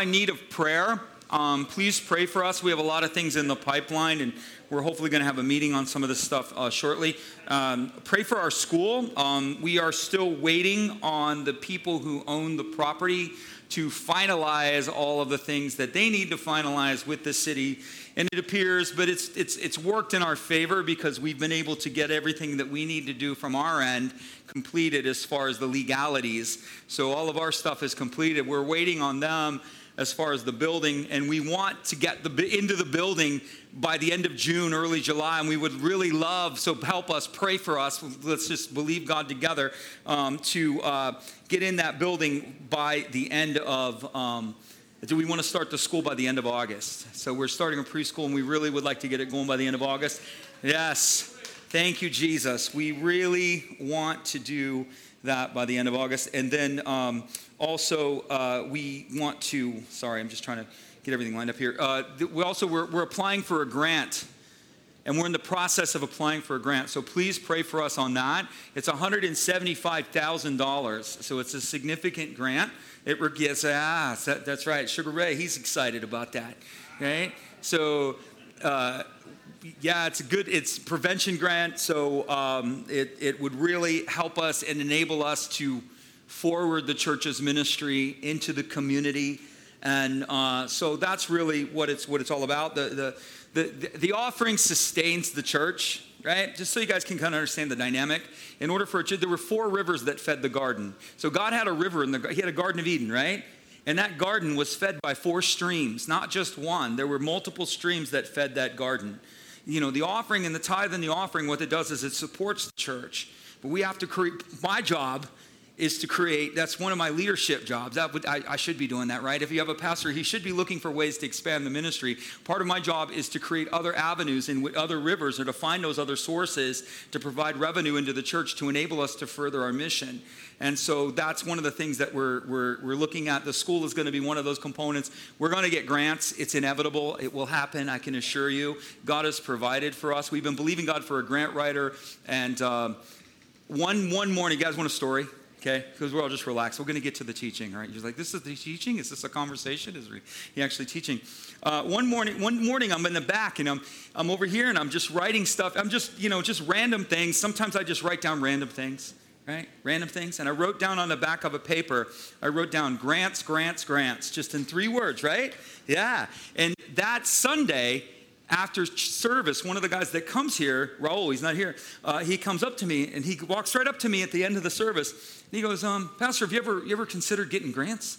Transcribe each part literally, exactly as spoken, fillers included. In need of prayer, um, please pray for us. We have a lot of things in the pipeline, and we're hopefully going to have a meeting on some of this stuff uh, shortly. Um, pray for our school. Um, we are still waiting on the people who own the property to finalize all of the things that they need to finalize with the city, and it appears, but it's it's it's worked in our favor because we've been able to get everything that we need to do from our end completed as far as the legalities. So all of our stuff is completed. We're waiting on them as far as the building, and we want to get the into the building by the end of June, early July, and we would really love, so help us, pray for us, let's just believe God together, um, to uh, get in that building by the end of, um, do we want to start the school by the end of August? So we're starting a preschool, and we really would like to get it going by the end of August. Yes, thank you, Jesus. We really want to do that by the end of August, and then um, also uh, we want to, sorry, I'm just trying to get everything lined up here. Uh, we also, we're, we're applying for a grant, and we're in the process of applying for a grant, so please pray for us on that. It's one hundred seventy-five thousand dollars, so it's a significant grant. It yes, ah, that, that's right, Sugar Ray, he's excited about that, right? So, uh, yeah, it's a good, it's prevention grant, so um, it, it would really help us and enable us to forward the church's ministry into the community, and uh, so that's really what it's what it's all about. The, the, the, the offering sustains the church, right? Just so you guys can kind of understand the dynamic. In order for a church, there were four rivers that fed the garden. So God had a river, in the, he had a Garden of Eden, right? And that garden was fed by four streams, not just one. There were multiple streams that fed that garden. You know, the offering and the tithe and the offering, what it does is it supports the church. But we have to create, my job is to create, that's one of my leadership jobs. That would, I, I should be doing that, right? If you have a pastor, he should be looking for ways to expand the ministry. Part of my job is to create other avenues and other rivers, or to find those other sources to provide revenue into the church to enable us to further our mission. And so that's one of the things that we're we're we're looking at. The school is going to be one of those components. We're going to get grants. It's inevitable. It will happen, I can assure you. God has provided for us. We've been believing God for a grant writer. And um, one one morning, you guys want a story? Okay, because we're all just relaxed. We're going to get to the teaching, right? You're like, this is the teaching? Is this a conversation? Is he actually teaching? Uh, one morning, one morning, I'm in the back, and I'm I'm over here, and I'm just writing stuff. I'm just, you know, just random things. Sometimes I just write down random things, right? Random things. And I wrote down on the back of a paper, I wrote down grants, grants, grants, just in three words, right? Yeah. And that Sunday after service, one of the guys that comes here, Raul, he's not here, uh, he comes up to me, and he walks right up to me at the end of the service, and he goes, um, Pastor, have you ever, you ever considered getting grants?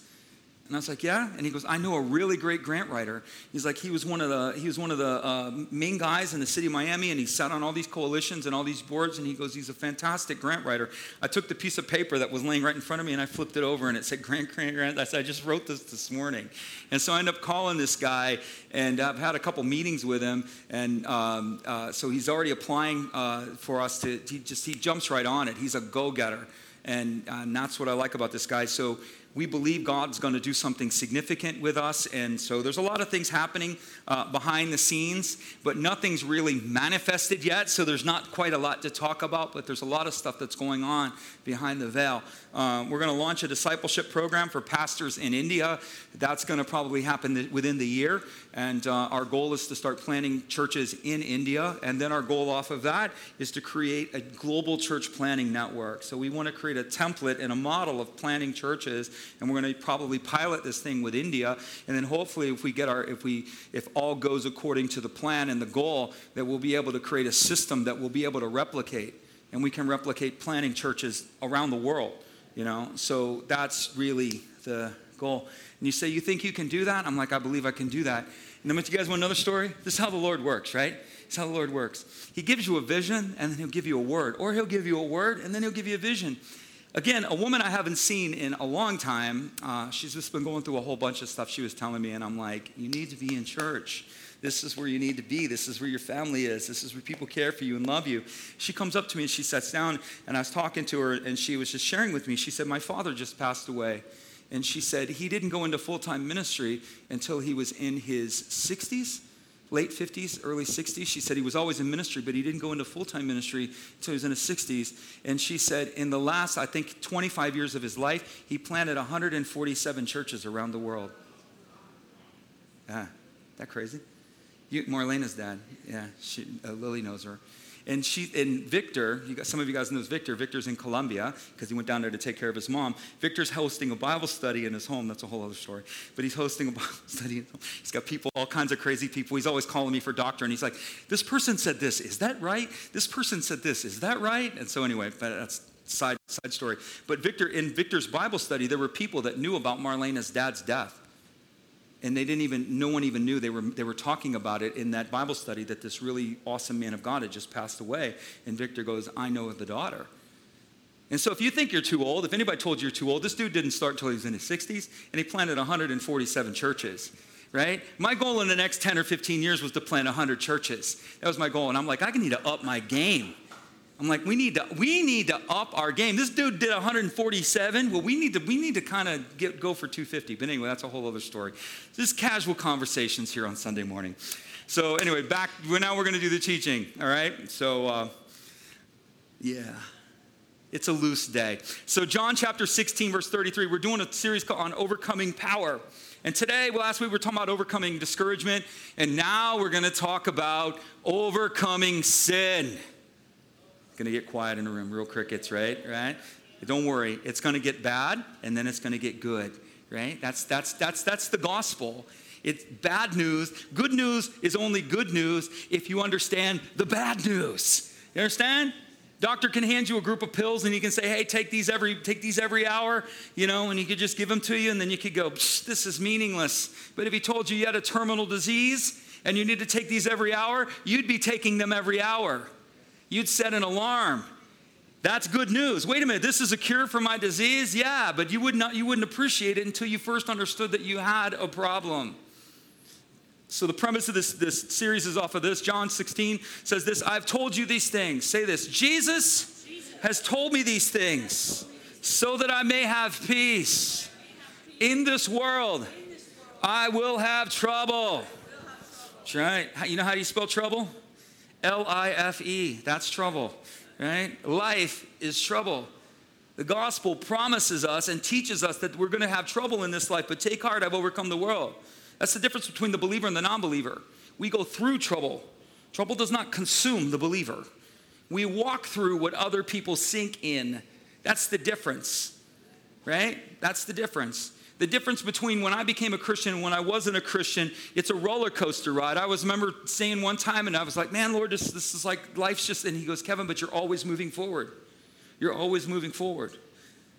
And I was like, yeah. And he goes, I know a really great grant writer. He's like, he was one of the he was one of the uh, main guys in the city of Miami, and he sat on all these coalitions and all these boards, and he goes, he's a fantastic grant writer. I took the piece of paper that was laying right in front of me, and I flipped it over, and it said grant, grant, grant. I said, I just wrote this this morning. And so I ended up calling this guy, and I've had a couple meetings with him, and um, uh, so he's already applying uh, for us to, he just, he jumps right on it. He's a go-getter, and, uh, and that's what I like about this guy. So we believe God's going to do something significant with us, and so there's a lot of things happening uh, behind the scenes, but nothing's really manifested yet, so there's not quite a lot to talk about, but there's a lot of stuff that's going on behind the veil. Uh, we're going to launch a discipleship program for pastors in India. That's going to probably happen within the year, and uh, our goal is to start planning churches in India, and then our goal off of that is to create a global church planning network. So we want to create a template and a model of planning churches, and we're going to probably pilot this thing with India, and then hopefully if we get our if we if all goes according to the plan and the goal, that we'll be able to create a system that we'll be able to replicate, and we can replicate planting churches around the world, you know. So that's really the goal. And you say, you think you can do that? I'm like, I believe I can do that. And then, you guys want another story? This is how the Lord works, right? This is how the Lord works. He gives you a vision, and then he'll give you a word, or he'll give you a word, and then he'll give you a vision. Again, a woman I haven't seen in a long time, uh, she's just been going through a whole bunch of stuff she was telling me, and I'm like, you need to be in church. This is where you need to be. This is where your family is. This is where people care for you and love you. She comes up to me, and she sits down, and I was talking to her, and she was just sharing with me. She said, my father just passed away, and she said he didn't go into full-time ministry until he was in his sixties. Late fifties, early sixties. She said he was always in ministry, but he didn't go into full-time ministry until he was in his sixties. And she said in the last, I think, twenty-five years of his life, he planted one hundred forty-seven churches around the world. Ah, that crazy? You, Marlena's dad. Yeah, she, uh, Lily knows her. And she and Victor, you got, some of you guys know Victor. Victor's in Colombia because he went down there to take care of his mom. Victor's hosting a Bible study in his home. That's a whole other story. But he's hosting a Bible study in his home. He's got people, all kinds of crazy people. He's always calling me for doctrine. He's like, this person said this. Is that right? This person said this. Is that right? And so anyway, that's side side story. But Victor, in Victor's Bible study, there were people that knew about Marlena's dad's death. And they didn't even, no one even knew they were they were talking about it in that Bible study that this really awesome man of God had just passed away. And Victor goes, I know the daughter. And so if you think you're too old, if anybody told you you're too old, this dude didn't start until he was in his sixties, and he planted one hundred forty-seven churches, right? My goal in the next ten or fifteen years was to plant one hundred churches. That was my goal. And I'm like, I need to up my game. I'm like, we need to we need to up our game. This dude did one hundred forty-seven. Well, we need to we need to kind of get go for two hundred fifty. But anyway, that's a whole other story. Just casual conversations here on Sunday morning. So anyway, back well, now we're going to do the teaching. All right. So uh, yeah, it's a loose day. So John chapter sixteen, verse thirty-three. We're doing a series on overcoming power. And today, last week we were talking about overcoming discouragement, and now we're going to talk about overcoming sin. Going to get quiet in the room, real crickets, right? Right? Don't worry, it's going to get bad, and then it's going to get good, right? That's that's that's that's the gospel. It's bad news. Good news is only good news if you understand the bad news. You understand? Doctor can hand you a group of pills, and he can say, "Hey, take these every take these every hour," you know, and he could just give them to you, and then you could go, "This is meaningless." But if he told you you had a terminal disease and you need to take these every hour, you'd be taking them every hour. You'd set an alarm. That's good news. Wait a minute, this is a cure for my disease? Yeah, but you would not, you wouldn't appreciate it until you first understood that you had a problem. So the premise of this, this series is off of this. John sixteen says this, I've told you these things. Say this, Jesus, Jesus has told me these things so that I may have peace. In this world, I will have trouble. That's right. You know how you spell trouble? L I F E, that's trouble, right? Life is trouble. The gospel promises us and teaches us that we're going to have trouble in this life, but take heart, I've overcome the world. That's the difference between the believer and the non-believer. We go through trouble. Trouble does not consume the believer. We walk through what other people sink in. That's the difference, right? That's the difference. The difference between when I became a Christian and when I wasn't a Christian, it's a roller coaster ride. I was remember saying one time, and I was like, man, Lord, this, this is like, life's just, and he goes, Kevin, but you're always moving forward. You're always moving forward.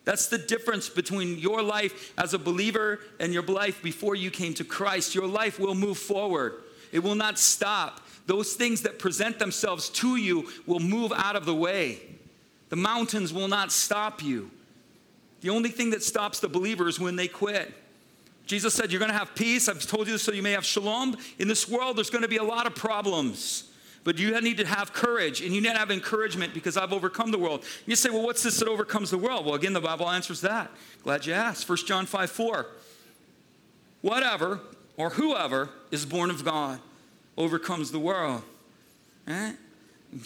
That's the difference between your life as a believer and your life before you came to Christ. Your life will move forward. It will not stop. Those things that present themselves to you will move out of the way. The mountains will not stop you. The only thing that stops the believer is when they quit. Jesus said, you're going to have peace. I've told you this so you may have shalom. In this world, there's going to be a lot of problems. But you need to have courage, and you need to have encouragement because I've overcome the world. And you say, well, what's this that overcomes the world? Well, again, the Bible answers that. Glad you asked. First John five four. Whatever or whoever is born of God overcomes the world. Eh?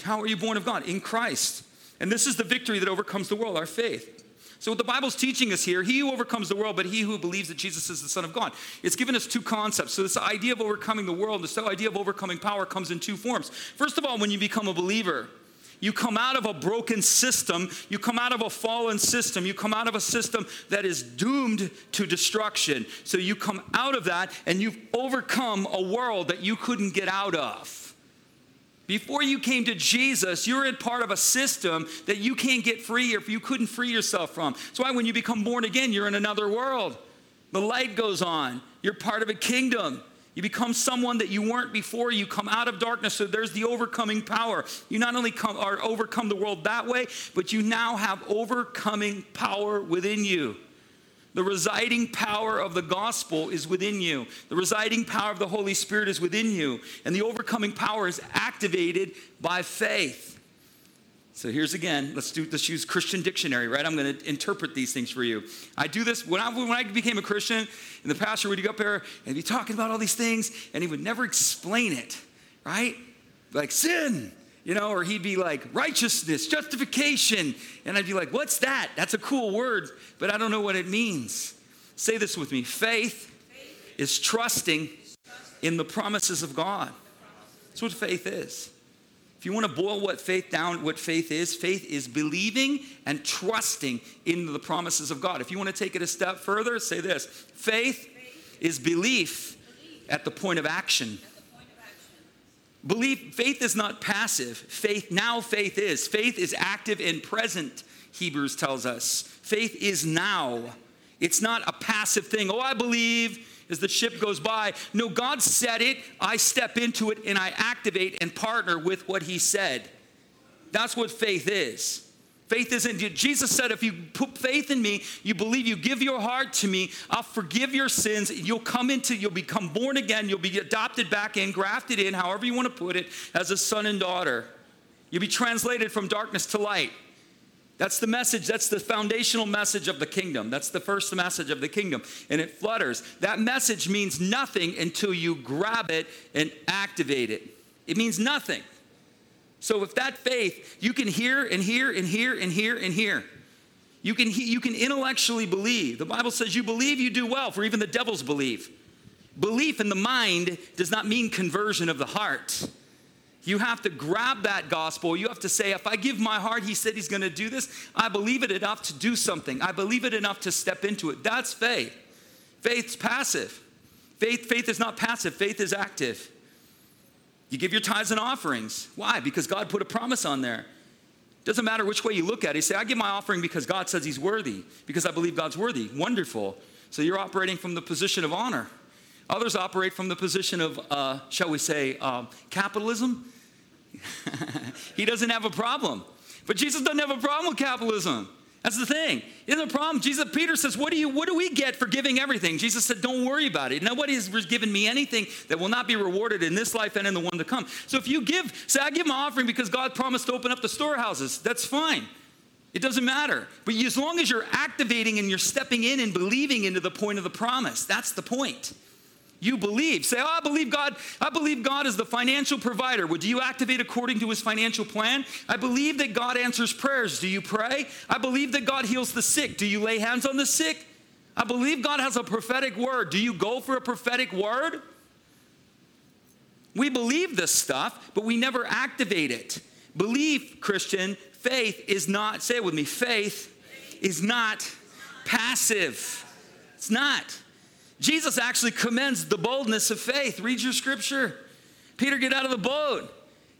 How are you born of God? In Christ. And this is the victory that overcomes the world, our faith. So what the Bible's teaching us here, he who overcomes the world, but he who believes that Jesus is the Son of God. It's given us two concepts. So this idea of overcoming the world, this idea of overcoming power comes in two forms. First of all, when you become a believer, you come out of a broken system. You come out of a fallen system. You come out of a system that is doomed to destruction. So you come out of that, and you've overcome a world that you couldn't get out of. Before you came to Jesus, you're in part of a system that you can't get free or you couldn't free yourself from. That's why when you become born again, you're in another world. The light goes on. You're part of a kingdom. You become someone that you weren't before. You come out of darkness, so there's the overcoming power. You not only come, or overcome the world that way, but you now have overcoming power within you. The residing power of the gospel is within you. The residing power of the Holy Spirit is within you. And the overcoming power is activated by faith. So here's again, let's do let's use Christian dictionary, right? I'm going to interpret these things for you. I do this, when I, when I became a Christian, and the pastor would go up there and be talking about all these things, and he would never explain it, right? Like sin, you know, or he'd be like righteousness, justification. And I'd be like, what's that? That's a cool word, but I don't know what it means. Say this with me. Faith, Faith. Is trusting, trusting in the promises of God. That's what faith is. If you want to boil what faith down, what faith is, faith is believing and trusting in the promises of God. If you want to take it a step further, say this. Faith is belief at the point of action. Belief, faith is not passive. Faith, now faith is. Faith is active and present, Hebrews tells us. Faith is now. It's not a passive thing. Oh, I believe as the ship goes by. No, God said it. I step into it and I activate and partner with what he said. That's what faith is. Faith isn't, Jesus said, if you put faith in me, you believe, you give your heart to me, I'll forgive your sins. You'll come into, you'll become born again. You'll be adopted back in, grafted in, however you want to put it, as a son and daughter. You'll be translated from darkness to light. That's the message. That's the foundational message of the kingdom. That's the first message of the kingdom. And it flutters. That message means nothing until you grab it and activate it. It means nothing. So with that faith, you can hear and hear and hear and hear and hear. You can he- you can intellectually believe. The Bible says you believe, you do well, for even the devils believe. Belief in the mind does not mean conversion of the heart. You have to grab that gospel. You have to say, if I give my heart, he said he's going to do this. I believe it enough to do something. I believe it enough to step into it. That's faith. Faith's passive. Faith, faith is not passive. Faith is active. You give your tithes and offerings. Why? Because God put a promise on there. Doesn't matter which way you look at it. You say, I give my offering because God says he's worthy, because I believe God's worthy. Wonderful. So you're operating from the position of honor. Others operate from the position of, uh, shall we say, um, capitalism. He doesn't have a problem. But Jesus doesn't have a problem with capitalism. That's the thing. It isn't a problem. Jesus, Peter says, what do you, what do we get for giving everything? Jesus said, don't worry about it. Nobody has given me anything that will not be rewarded in this life and in the one to come. So if you give, say, I give my offering because God promised to open up the storehouses. That's fine. It doesn't matter. But as long as you're activating and you're stepping in and believing into the point of the promise, that's the point. You believe. Say, oh, I believe God. I believe God is the financial provider. Well, do you activate according to his financial plan? I believe that God answers prayers. Do you pray? I believe that God heals the sick. Do you lay hands on the sick? I believe God has a prophetic word. Do you go for a prophetic word? We believe this stuff, but we never activate it. Belief, Christian, faith is not, say it with me, faith is not passive. It's not. Jesus actually commends the boldness of faith. Read your scripture. Peter, get out of the boat.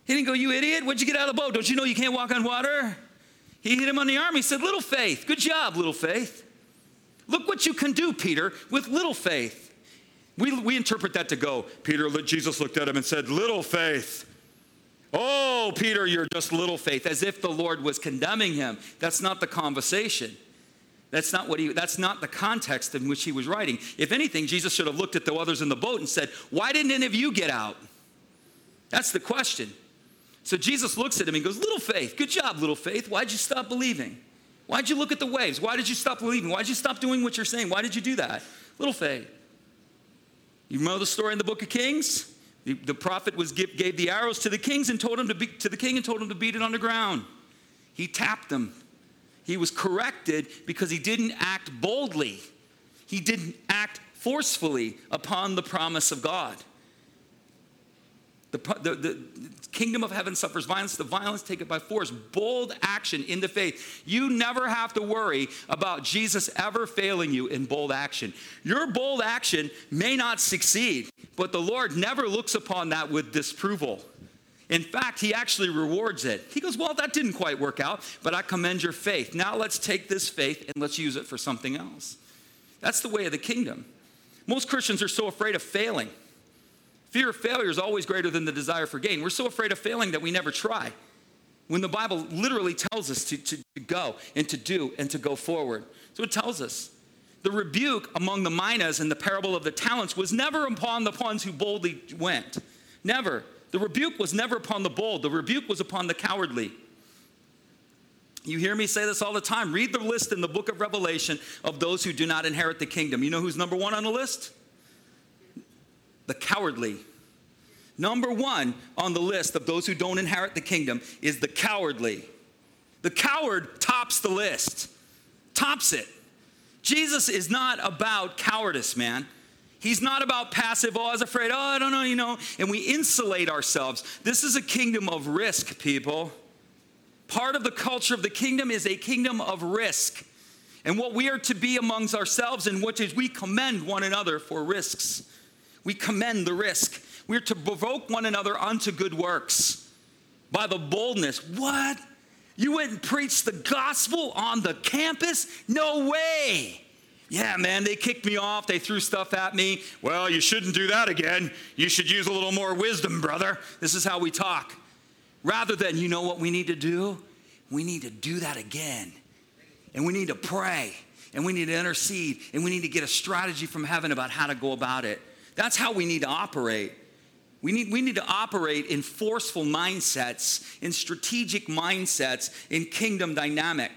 He didn't go, you idiot. What'd you get out of the boat? Don't you know you can't walk on water? He hit him on the arm. He said, little faith. Good job, little faith. Look what you can do, Peter, with little faith. We, we interpret that to go, Peter, Jesus looked at him and said, little faith. Oh, Peter, you're just little faith, as if the Lord was condemning him. That's not the conversation. That's not what he, that's not the context in which he was writing. If anything, Jesus should have looked at the others in the boat and said, why didn't any of you get out? That's the question. So Jesus looks at him and goes, little faith, good job, little faith. Why'd you stop believing? Why'd you look at the waves? Why did you stop believing? Why'd you stop doing what you're saying? Why did you do that? Little faith. You remember the story in the book of Kings? The, the prophet was give, gave the arrows to the kings and told him to be, to the king and told him to beat it on the ground. He tapped them. He was corrected because he didn't act boldly. He didn't act forcefully upon the promise of God. The, the, the kingdom of heaven suffers violence. The violence taken by force. Bold action in the faith. You never have to worry about Jesus ever failing you in bold action. Your bold action may not succeed, but the Lord never looks upon that with disapproval. In fact, he actually rewards it. He goes, well, that didn't quite work out, but I commend your faith. Now let's take this faith and let's use it for something else. That's the way of the kingdom. Most Christians are so afraid of failing. Fear of failure is always greater than the desire for gain. We're so afraid of failing that we never try, when the Bible literally tells us to, to, to go and to do and to go forward. So it tells us. The rebuke among the minas in the parable of the talents was never upon the ones who boldly went. Never. The rebuke was never upon the bold. The rebuke was upon the cowardly. You hear me say this all the time. Read the list in the book of Revelation of those who do not inherit the kingdom. You know who's number one on the list? The cowardly. Number one on the list of those who don't inherit the kingdom is the cowardly. The coward tops the list. Tops it. Jesus is not about cowardice, man. He's not about passive, oh, I was afraid, oh, I don't know, you know, and we insulate ourselves. This is a kingdom of risk, people. Part of the culture of the kingdom is a kingdom of risk. And what we are to be amongst ourselves in which is we commend one another for risks. We commend the risk. We're to provoke one another unto good works by the boldness. What? You wouldn't preach the gospel on the campus? No way. Yeah, man, they kicked me off. They threw stuff at me. Well, you shouldn't do that again. You should use a little more wisdom, brother. This is how we talk. Rather than, you know what we need to do? We need to do that again. And we need to pray. And we need to intercede. And we need to get a strategy from heaven about how to go about it. That's how we need to operate. We need, we need to operate in forceful mindsets, in strategic mindsets, in kingdom dynamic.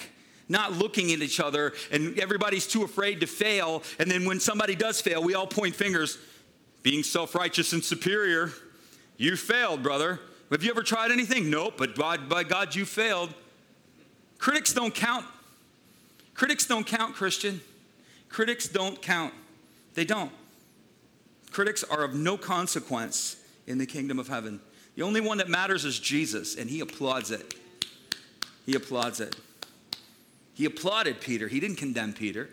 Not looking at each other and everybody's too afraid to fail. And then when somebody does fail, we all point fingers. Being self-righteous and superior. You failed, brother. Have you ever tried anything? Nope, but by, by God, you failed. Critics don't count. Critics don't count, Christian. Critics don't count. They don't. Critics are of no consequence in the kingdom of heaven. The only one that matters is Jesus, and he applauds it. He applauds it. He applauded Peter. He didn't condemn Peter.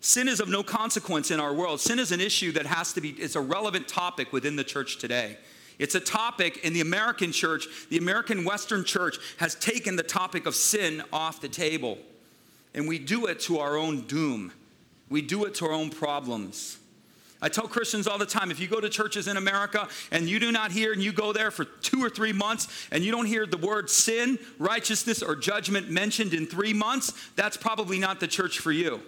Sin is of no consequence in our world. Sin is an issue that has to be, it's a relevant topic within the church today. It's a topic in the American church. The American Western church has taken the topic of sin off the table. And we do it to our own doom. We do it to our own problems. I tell Christians all the time, if you go to churches in America and you do not hear, and you go there for two or three months and you don't hear the word sin, righteousness, or judgment mentioned in three months, that's probably not the church for you.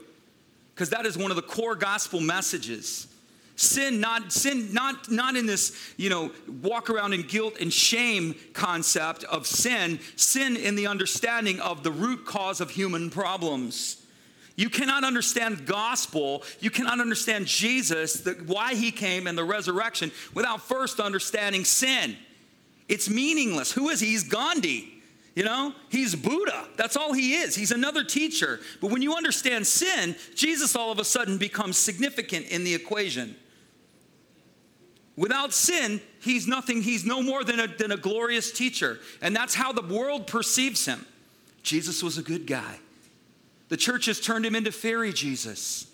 Because that is one of the core gospel messages. Sin, not sin, not not in this, you know, walk around in guilt and shame concept of sin. Sin in the understanding of the root cause of human problems. You cannot understand gospel, you cannot understand Jesus, the, why he came and the resurrection, without first understanding sin. It's meaningless. Who is he? He's Gandhi. You know, he's Buddha. That's all he is. He's another teacher. But when you understand sin, Jesus all of a sudden becomes significant in the equation. Without sin, he's nothing. He's no more than a, than a glorious teacher. And that's how the world perceives him. Jesus was a good guy. The church has turned him into fairy Jesus.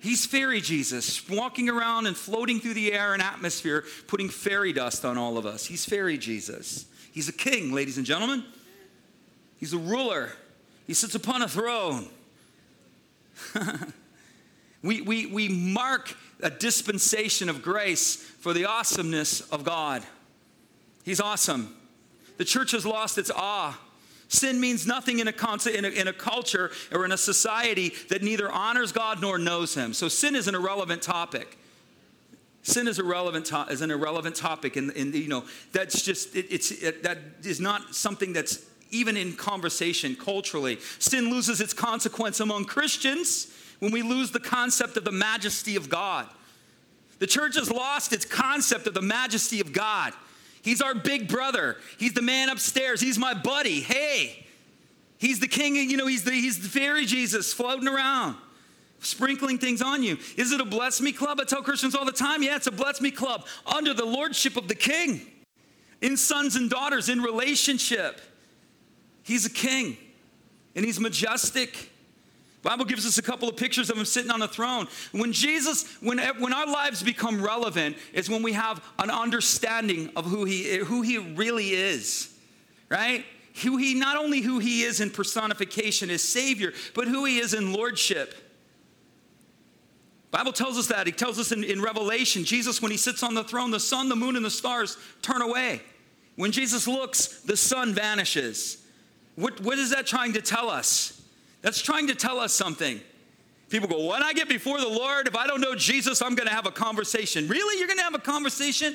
He's fairy Jesus, walking around and floating through the air and atmosphere, putting fairy dust on all of us. He's fairy Jesus. He's a king, ladies and gentlemen. He's a ruler. He sits upon a throne. we, we, we mark a dispensation of grace for the awesomeness of God. He's awesome. The church has lost its awe. Sin means nothing in a, in, a, in a culture or in a society that neither honors God nor knows him. So sin is an irrelevant topic. Sin is, irrelevant to, is an irrelevant topic. And, and you know, that's just, it, it's, it, that is not something that's even in conversation culturally. Sin loses its consequence among Christians when we lose the concept of the majesty of God. The church has lost its concept of the majesty of God. He's our big brother. He's the man upstairs. He's my buddy. Hey, he's the king. You know, he's the he's the fairy Jesus floating around, sprinkling things on you. Is it a bless me club? I tell Christians all the time, yeah, it's a bless me club under the lordship of the king, in sons and daughters, in relationship. He's a king, and he's majestic. The Bible gives us a couple of pictures of him sitting on a throne. When Jesus, when, when our lives become relevant, is when we have an understanding of who he, who he really is, right? Who he, not only who he is in personification as Savior, but who he is in lordship. The Bible tells us that. He tells us in, in Revelation, Jesus, when he sits on the throne, the sun, the moon, and the stars turn away. When Jesus looks, the sun vanishes. What, what is that trying to tell us? That's trying to tell us something. People go, when I get before the Lord, if I don't know Jesus, I'm going to have a conversation. Really? You're going to have a conversation?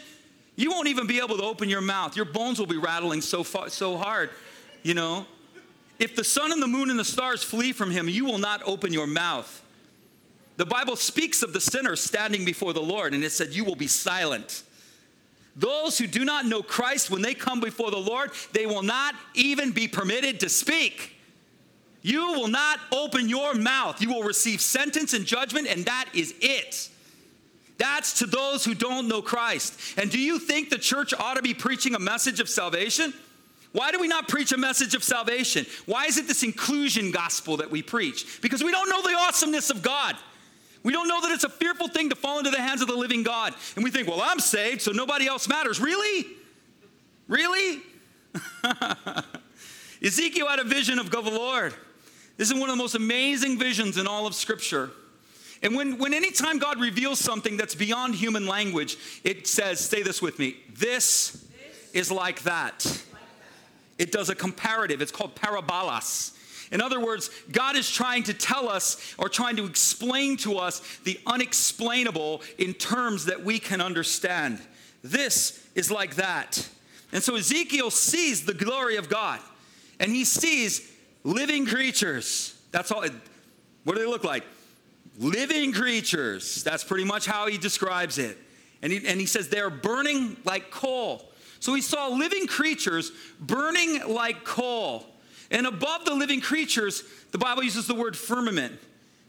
You won't even be able to open your mouth. Your bones will be rattling so far, so hard, you know. If the sun and the moon and the stars flee from him, you will not open your mouth. The Bible speaks of the sinner standing before the Lord, and it said, you will be silent. Those who do not know Christ, when they come before the Lord, they will not even be permitted to speak. You will not open your mouth. You will receive sentence and judgment, and that is it. That's to those who don't know Christ. And do you think the church ought to be preaching a message of salvation? Why do we not preach a message of salvation? Why is it this inclusion gospel that we preach? Because we don't know the awesomeness of God. We don't know that it's a fearful thing to fall into the hands of the living God. And we think, well, I'm saved, so nobody else matters. Really? Really? Ezekiel had a vision of the Lord. This is one of the most amazing visions in all of Scripture. And when, when any time God reveals something that's beyond human language, it says, say this with me, this, this is like that. like that. It does a comparative. It's called parabolas. In other words, God is trying to tell us or trying to explain to us the unexplainable in terms that we can understand. This is like that. And so Ezekiel sees the glory of God, and he sees living creatures. That's all. It, what do they look like? Living creatures. That's pretty much how he describes it. And he, and he says they're burning like coal. So he saw living creatures burning like coal. And above the living creatures, the Bible uses the word firmament,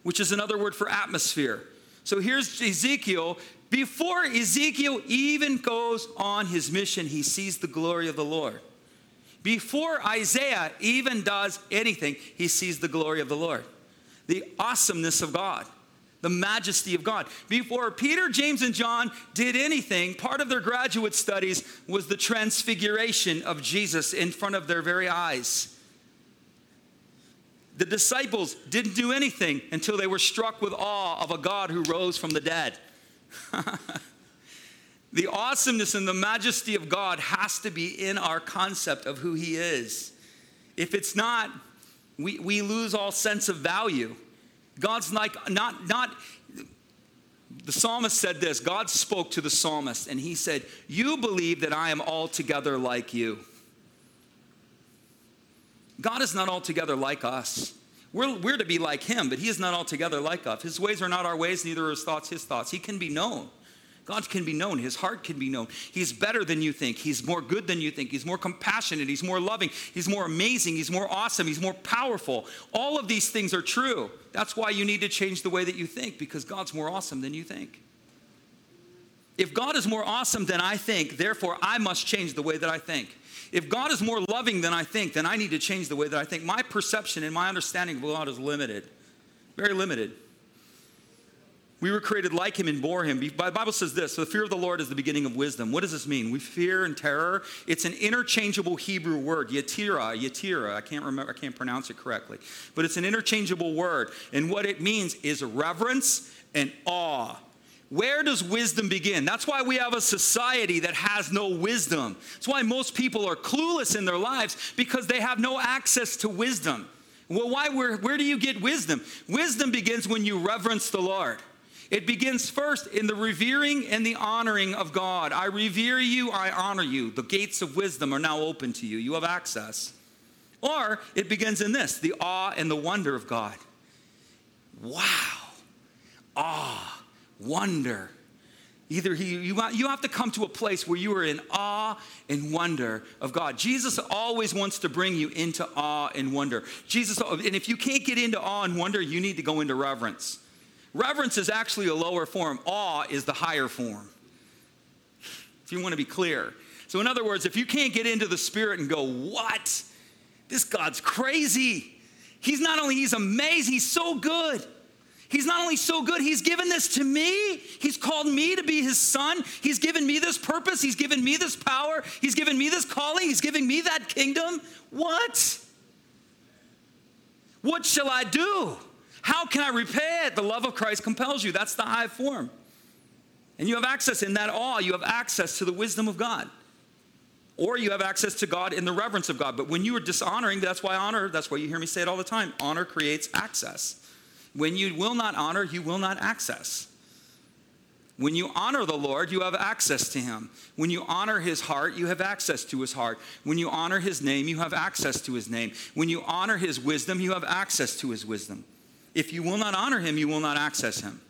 which is another word for atmosphere. So here's Ezekiel. Before Ezekiel even goes on his mission, he sees the glory of the Lord. Before Isaiah even does anything, he sees the glory of the Lord, the awesomeness of God, the majesty of God. Before Peter, James, and John did anything, part of their graduate studies was the transfiguration of Jesus in front of their very eyes. The disciples didn't do anything until they were struck with awe of a God who rose from the dead. The awesomeness and the majesty of God has to be in our concept of who he is. If it's not, we, we lose all sense of value. God's like, not, not, the psalmist said this, God spoke to the psalmist and he said, you believe that I am altogether like you. God is not altogether like us. We're, we're to be like him, but he is not altogether like us. His ways are not our ways, neither are his thoughts his thoughts. He can be known. God can be known. His heart can be known. He's better than you think. He's more good than you think. He's more compassionate. He's more loving. He's more amazing. He's more awesome. He's more powerful. All of these things are true. That's why you need to change the way that you think, because God's more awesome than you think. If God is more awesome than I think, therefore I must change the way that I think. If God is more loving than I think, then I need to change the way that I think. My perception and my understanding of God is limited, very limited. We were created like him and bore him. The Bible says this, so the fear of the Lord is the beginning of wisdom. What does this mean? We fear and terror. It's an interchangeable Hebrew word, yatira, yatira. I can't remember, I can't pronounce it correctly. But it's an interchangeable word. And what it means is reverence and awe. Where does wisdom begin? That's why we have a society that has no wisdom. That's why most people are clueless in their lives, because they have no access to wisdom. Well, why? Where, where do you get wisdom? Wisdom begins when you reverence the Lord. It begins first in the revering and the honoring of God. I revere you, I honor you. The gates of wisdom are now open to you. You have access. Or it begins in this, the awe and the wonder of God. Wow. Awe. Wonder. Either he, you, you have to come to a place where you are in awe and wonder of God. Jesus always wants to bring you into awe and wonder. Jesus, and if you can't get into awe and wonder, you need to go into reverence. Reverence is actually a lower form. Awe is the higher form. If you want to be clear. So in other words, if you can't get into the Spirit and go, what? This God's crazy. He's not only, he's amazing, he's so good. He's not only so good, he's given this to me. He's called me to be his son. He's given me this purpose. He's given me this power. He's given me this calling. He's giving me that kingdom. What? What shall I do? How can I repay it? The love of Christ compels you. That's the high form. And you have access in that awe. You have access to the wisdom of God. Or you have access to God in the reverence of God. But when you are dishonoring, that's why honor, that's why you hear me say it all the time. Honor creates access. When you will not honor, you will not access. When you honor the Lord, you have access to him. When you honor his heart, you have access to his heart. When you honor his name, you have access to his name. When you honor his wisdom, you have access to his wisdom. If you will not honor him, you will not access him.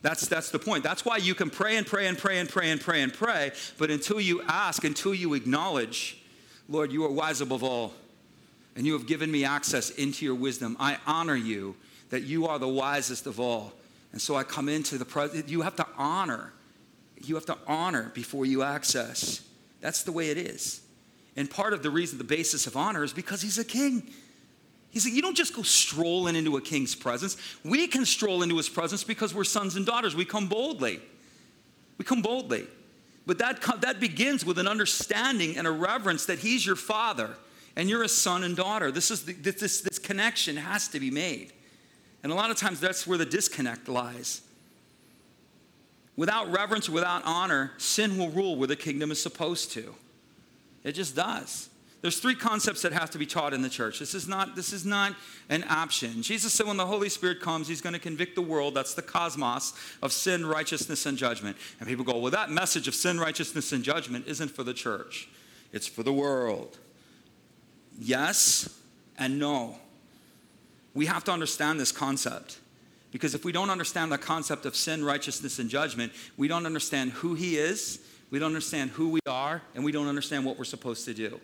That's, that's the point. That's why you can pray and pray and pray and pray and pray and pray, but until you ask, until you acknowledge, Lord, you are wise above all, and you have given me access into your wisdom. I honor you, that you are the wisest of all. And so I come into the presence. You have to honor. You have to honor before you access. That's the way it is. And part of the reason, the basis of honor, is because he's a king. He's like, you don't just go strolling into a king's presence. We can stroll into his presence because we're sons and daughters. We come boldly. We come boldly. But that, that begins with an understanding and a reverence that he's your father and you're a son and daughter. This, is the, this, this connection has to be made. And a lot of times that's where the disconnect lies. Without reverence, without honor, sin will rule where the kingdom is supposed to. It just does. There's three concepts that have to be taught in the church. This is not, this is not an option. Jesus said when the Holy Spirit comes, he's going to convict the world. That's the cosmos of sin, righteousness, and judgment. And people go, well, that message of sin, righteousness, and judgment isn't for the church. It's for the world. Yes and no. We have to understand this concept. Because if we don't understand the concept of sin, righteousness, and judgment, we don't understand who he is, we don't understand who we are, and we don't understand what we're supposed to do.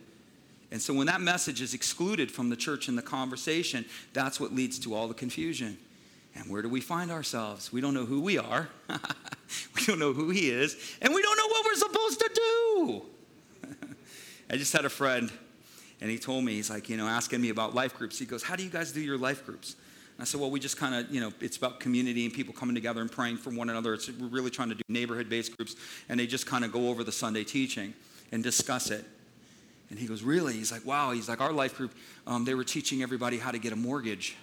And so when that message is excluded from the church in the conversation, that's what leads to all the confusion. And where do we find ourselves? We don't know who we are. We don't know who he is. And we don't know what we're supposed to do. I just had a friend, and he told me, he's like, you know, asking me about life groups. He goes, how do you guys do your life groups? And I said, well, we just kind of, you know, it's about community and people coming together and praying for one another. It's, we're really trying to do neighborhood-based groups. And they just kind of go over the Sunday teaching and discuss it. And he goes, really? He's like, wow. He's like, our life group, um, they were teaching everybody how to get a mortgage.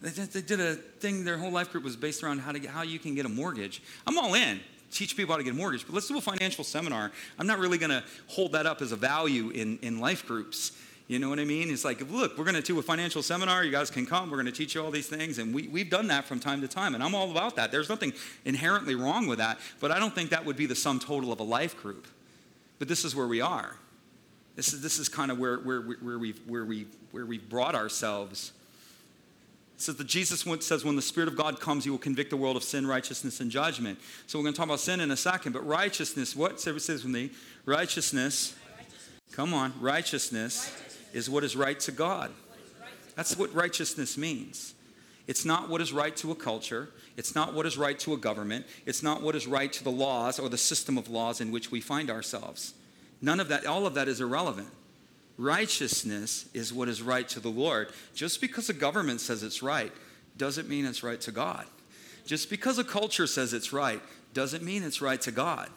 They, they did a thing, their whole life group was based around how to get, how you can get a mortgage. I'm all in. Teach people how to get a mortgage. But let's do a financial seminar. I'm not really going to hold that up as a value in, in life groups. You know what I mean? It's like, look, we're going to do a financial seminar. You guys can come. We're going to teach you all these things. And we, we've done that from time to time. And I'm all about that. There's nothing inherently wrong with that. But I don't think that would be the sum total of a life group. But this is where we are. This is this is kind of where, where, where, we've, where, we, where we've brought ourselves. It says that Jesus says when the Spirit of God comes, he will convict the world of sin, righteousness, and judgment. So we're going to talk about sin in a second. But righteousness, what? Say it with me. Righteousness. Come on. Righteousness. Is what is right to God. That's what righteousness means. It's not what is right to a culture. It's not what is right to a government. It's not what is right to the laws or the system of laws in which we find ourselves. None of that, all of that is irrelevant. Righteousness is what is right to the Lord. Just because a government says it's right doesn't mean it's right to God. Just because a culture says it's right doesn't mean it's right to God.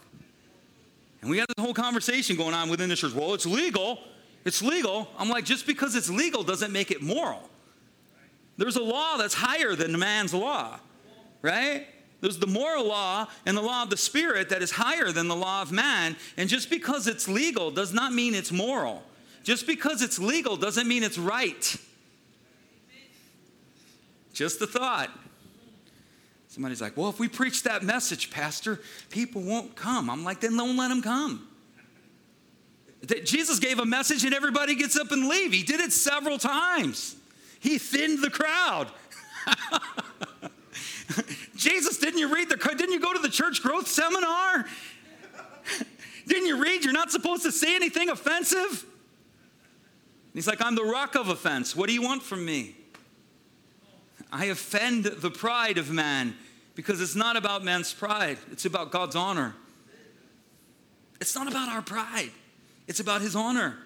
And we got this whole conversation going on within the church. Well, it's legal. It's legal. I'm like, just because it's legal doesn't make it moral. There's a law that's higher than man's law, right? There's the moral law and the law of the Spirit that is higher than the law of man. And just because it's legal does not mean it's moral. Just because it's legal doesn't mean it's right. Just a thought. Somebody's like, well, if we preach that message, Pastor, people won't come. I'm like, then don't let them come. Jesus gave a message and everybody gets up and leave. He did it several times. He thinned the crowd. Jesus, didn't you read the, didn't you go to the church growth seminar? Didn't you read you're not supposed to say anything offensive? And he's like, I'm the rock of offense. What do you want from me? I offend the pride of man because it's not about man's pride. It's about God's honor. It's not about our pride. It's about his honor.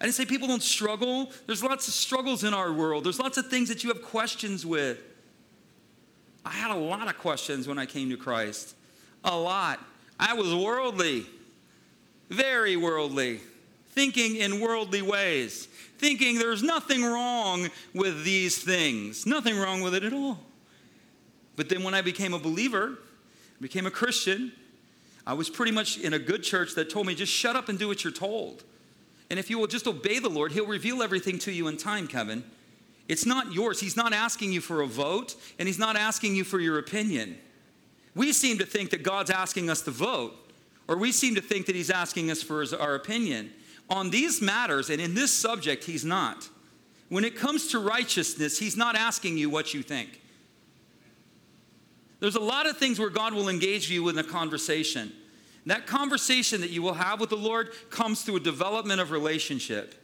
I didn't say people don't struggle. There's lots of struggles in our world. There's lots of things that you have questions with. I had a lot of questions when I came to Christ. A lot. I was worldly. Very worldly. Thinking in worldly ways. Thinking there's nothing wrong with these things. Nothing wrong with it at all. But then when I became a believer, I became a Christian, I was pretty much in a good church that told me, just shut up and do what you're told. And if you will just obey the Lord, he'll reveal everything to you in time, Kevin. It's not yours. He's not asking you for a vote, and he's not asking you for your opinion. We seem to think that God's asking us to vote, or we seem to think that he's asking us for his, our opinion. On these matters, and in this subject, he's not. When it comes to righteousness, he's not asking you what you think. There's a lot of things where God will engage you in a conversation. That conversation that you will have with the Lord comes through a development of relationship.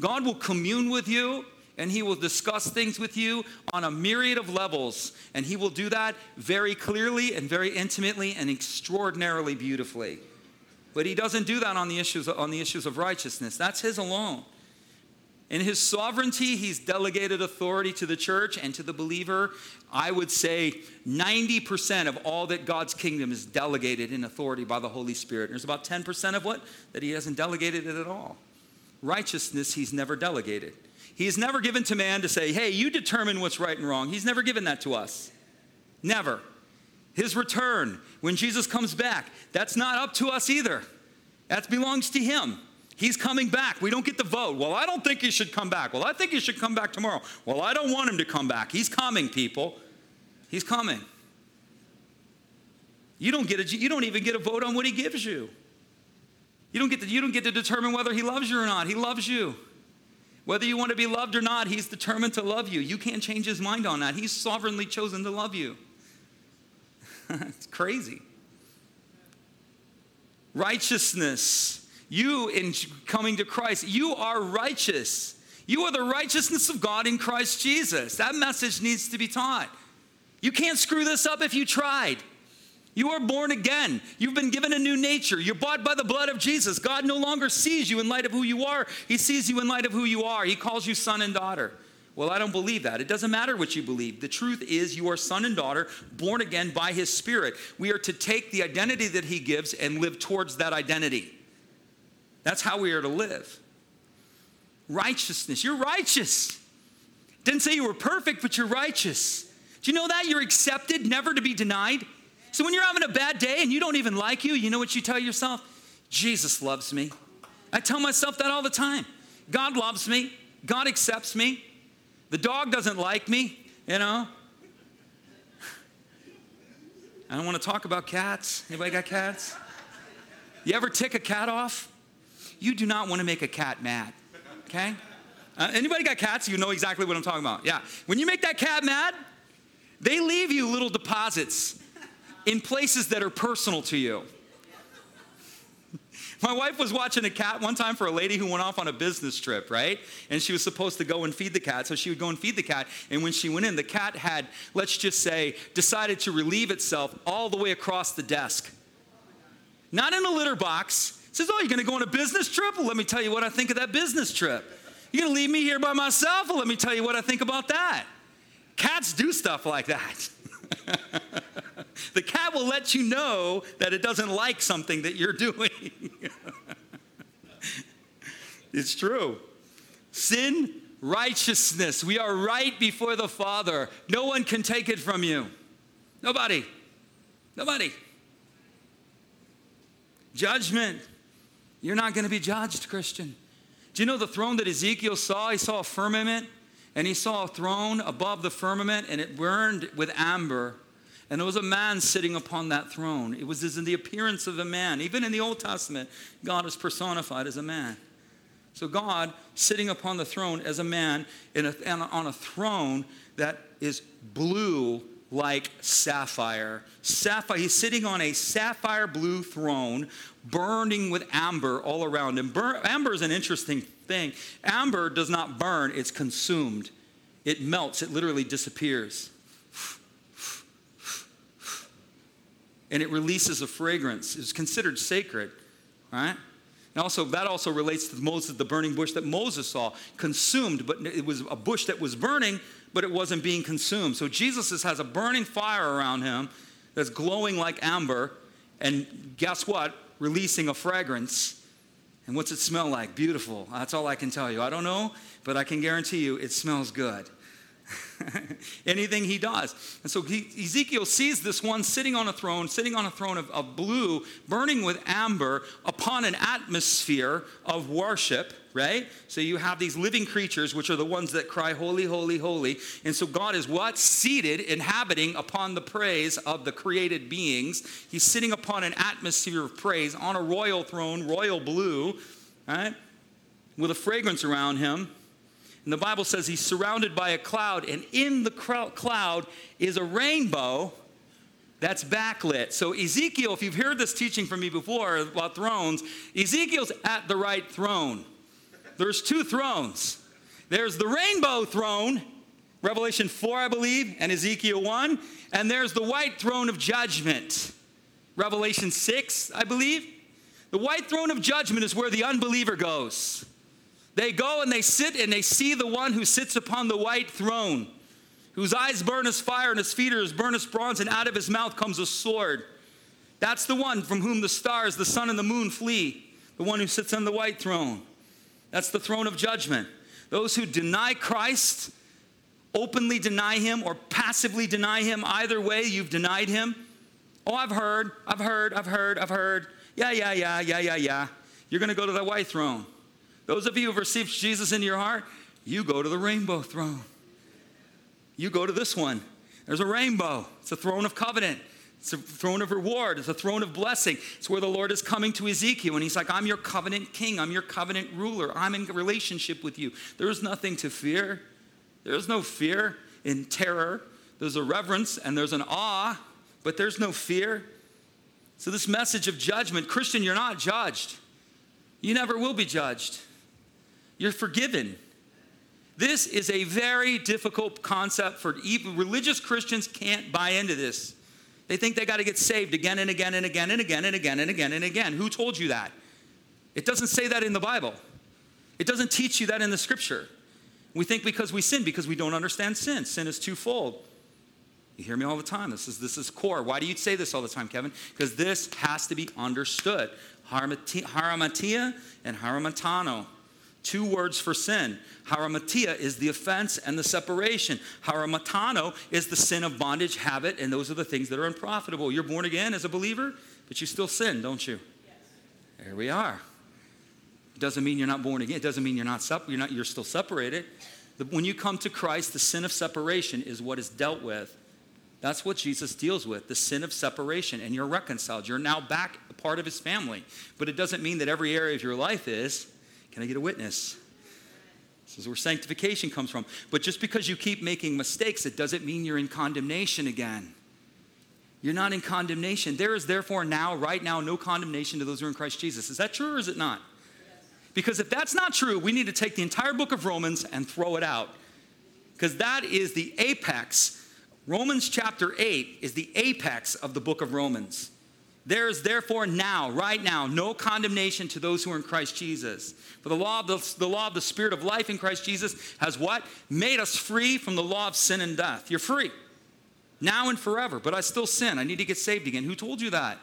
God will commune with you and he will discuss things with you on a myriad of levels. And he will do that very clearly and very intimately and extraordinarily beautifully. But he doesn't do that on the issues, on the issues of righteousness. That's his alone. In his sovereignty, he's delegated authority to the church and to the believer. I would say ninety percent of all that God's kingdom is delegated in authority by the Holy Spirit. And there's about ten percent of what? That he hasn't delegated it at all. Righteousness, he's never delegated. He's never given to man to say, hey, you determine what's right and wrong. He's never given that to us. Never. His return, when Jesus comes back, that's not up to us either. That belongs to him. He's coming back. We don't get the vote. Well, I don't think he should come back. Well, I think he should come back tomorrow. Well, I don't want him to come back. He's coming, people. He's coming. You don't get a, you don't even get a vote on what he gives you. You don't get to, you don't get to determine whether he loves you or not. He loves you. Whether you want to be loved or not, he's determined to love you. You can't change his mind on that. He's sovereignly chosen to love you. It's crazy. Righteousness. You, in coming to Christ, you are righteous. You are the righteousness of God in Christ Jesus. That message needs to be taught. You can't screw this up if you tried. You are born again. You've been given a new nature. You're bought by the blood of Jesus. God no longer sees you in light of who you are. He sees you in light of who you are. He calls you son and daughter. Well, I don't believe that. It doesn't matter what you believe. The truth is you are son and daughter, born again by his Spirit. We are to take the identity that he gives and live towards that identity. That's how we are to live. Righteousness. You're righteous. Didn't say you were perfect, but you're righteous. Do you know that? You're accepted, never to be denied. So when you're having a bad day and you don't even like you, you know what you tell yourself? Jesus loves me. I tell myself that all the time. God loves me. God accepts me. The dog doesn't like me, you know. I don't want to talk about cats. Anybody got cats? You ever tick a cat off? You do not want to make a cat mad, okay? Uh, anybody got cats? You know exactly what I'm talking about. Yeah. When you make that cat mad, they leave you little deposits in places that are personal to you. My wife was watching a cat one time for a lady who went off on a business trip, right? And she was supposed to go and feed the cat. So she would go and feed the cat. And when she went in, the cat had, let's just say, decided to relieve itself all the way across the desk. Not in a litter box. Says, oh, you're going to go on a business trip? Well, let me tell you what I think of that business trip. You're going to leave me here by myself? Well, let me tell you what I think about that. Cats do stuff like that. The cat will let you know that it doesn't like something that you're doing. It's true. Sin, righteousness. We are right before the Father. No one can take it from you. Nobody. Nobody. Judgment. You're not going to be judged, Christian. Do you know the throne that Ezekiel saw? He saw a firmament, and he saw a throne above the firmament, and it burned with amber. And there was a man sitting upon that throne. It was as in the appearance of a man. Even in the Old Testament, God is personified as a man. So God sitting upon the throne as a man in a, on a throne that is blue like sapphire. Sapphire. He's sitting on a sapphire blue throne, burning with amber all around him. Bur- amber is an interesting thing. Amber does not burn. It's consumed. It melts. It literally disappears. And it releases a fragrance. It's considered sacred, right? And also, that also relates to Moses, the burning bush that Moses saw, consumed, but it was a bush that was burning, but it wasn't being consumed. So Jesus has a burning fire around him that's glowing like amber, and guess what? Releasing a fragrance. And what's it smell like? Beautiful. That's all I can tell you. I don't know, but I can guarantee you it smells good. Anything he does. And so he, Ezekiel sees this one sitting on a throne, sitting on a throne of, of blue, burning with amber upon an atmosphere of worship, right? So you have these living creatures, which are the ones that cry, holy, holy, holy. And so God is what? Seated, inhabiting upon the praise of the created beings. He's sitting upon an atmosphere of praise on a royal throne, royal blue, right? With a fragrance around him. And the Bible says he's surrounded by a cloud, and in the cloud is a rainbow that's backlit. So Ezekiel, if you've heard this teaching from me before about thrones, Ezekiel's at the right throne. There's two thrones. There's the rainbow throne, Revelation four, I believe, and Ezekiel one. And there's the white throne of judgment, Revelation six, I believe. The white throne of judgment is where the unbeliever goes. They go and they sit and they see the one who sits upon the white throne, whose eyes burn as fire and his feet are as burnt as bronze, and out of his mouth comes a sword. That's the one from whom the stars, the sun, and the moon flee, the one who sits on the white throne. That's the throne of judgment. Those who deny Christ, openly deny him or passively deny him, either way, you've denied him. Oh, I've heard, I've heard, I've heard, I've heard. Yeah, yeah, yeah, yeah, yeah, yeah. You're going to go to the white throne. Those of you who have received Jesus in your heart, you go to the rainbow throne. You go to this one. There's a rainbow. It's a throne of covenant. It's a throne of reward. It's a throne of blessing. It's where the Lord is coming to Ezekiel, and he's like, I'm your covenant king. I'm your covenant ruler. I'm in relationship with you. There is nothing to fear. There is no fear in terror. There's a reverence, and there's an awe, but there's no fear. So this message of judgment, Christian, you're not judged. You never will be judged. You're forgiven. This is a very difficult concept for even religious Christians can't buy into this. They think they got to get saved again and again and again and again and again and again and again. Who told you that? It doesn't say that in the Bible. It doesn't teach you that in the scripture. We think because we sin, because we don't understand sin. Sin is twofold. You hear me all the time. This is this is core. Why do you say this all the time, Kevin? Because this has to be understood. Haramatia and haramatano. Two words for sin. Haramatia is the offense and the separation. Haramatano is the sin of bondage, habit, and those are the things that are unprofitable. You're born again as a believer, but you still sin, don't you? Yes. There we are. It doesn't mean you're not born again. It doesn't mean you're not sep- you're not you're still separated. The, when you come to Christ, the sin of separation is what is dealt with. That's what Jesus deals with, the sin of separation, and you're reconciled. You're now back a part of his family. But it doesn't mean that every area of your life is. Can I get a witness? This is where sanctification comes from. But just because you keep making mistakes, it doesn't mean you're in condemnation again. You're not in condemnation. There is therefore now, right now, no condemnation to those who are in Christ Jesus. Is that true or is it not? Because if that's not true, we need to take the entire book of Romans and throw it out. Because that is the apex. Romans chapter eight is the apex of the book of Romans. There is therefore now, right now, no condemnation to those who are in Christ Jesus. For the law of the, the law of the Spirit of life in Christ Jesus has what? Made us free from the law of sin and death. You're free now and forever, but I still sin. I need to get saved again. Who told you that?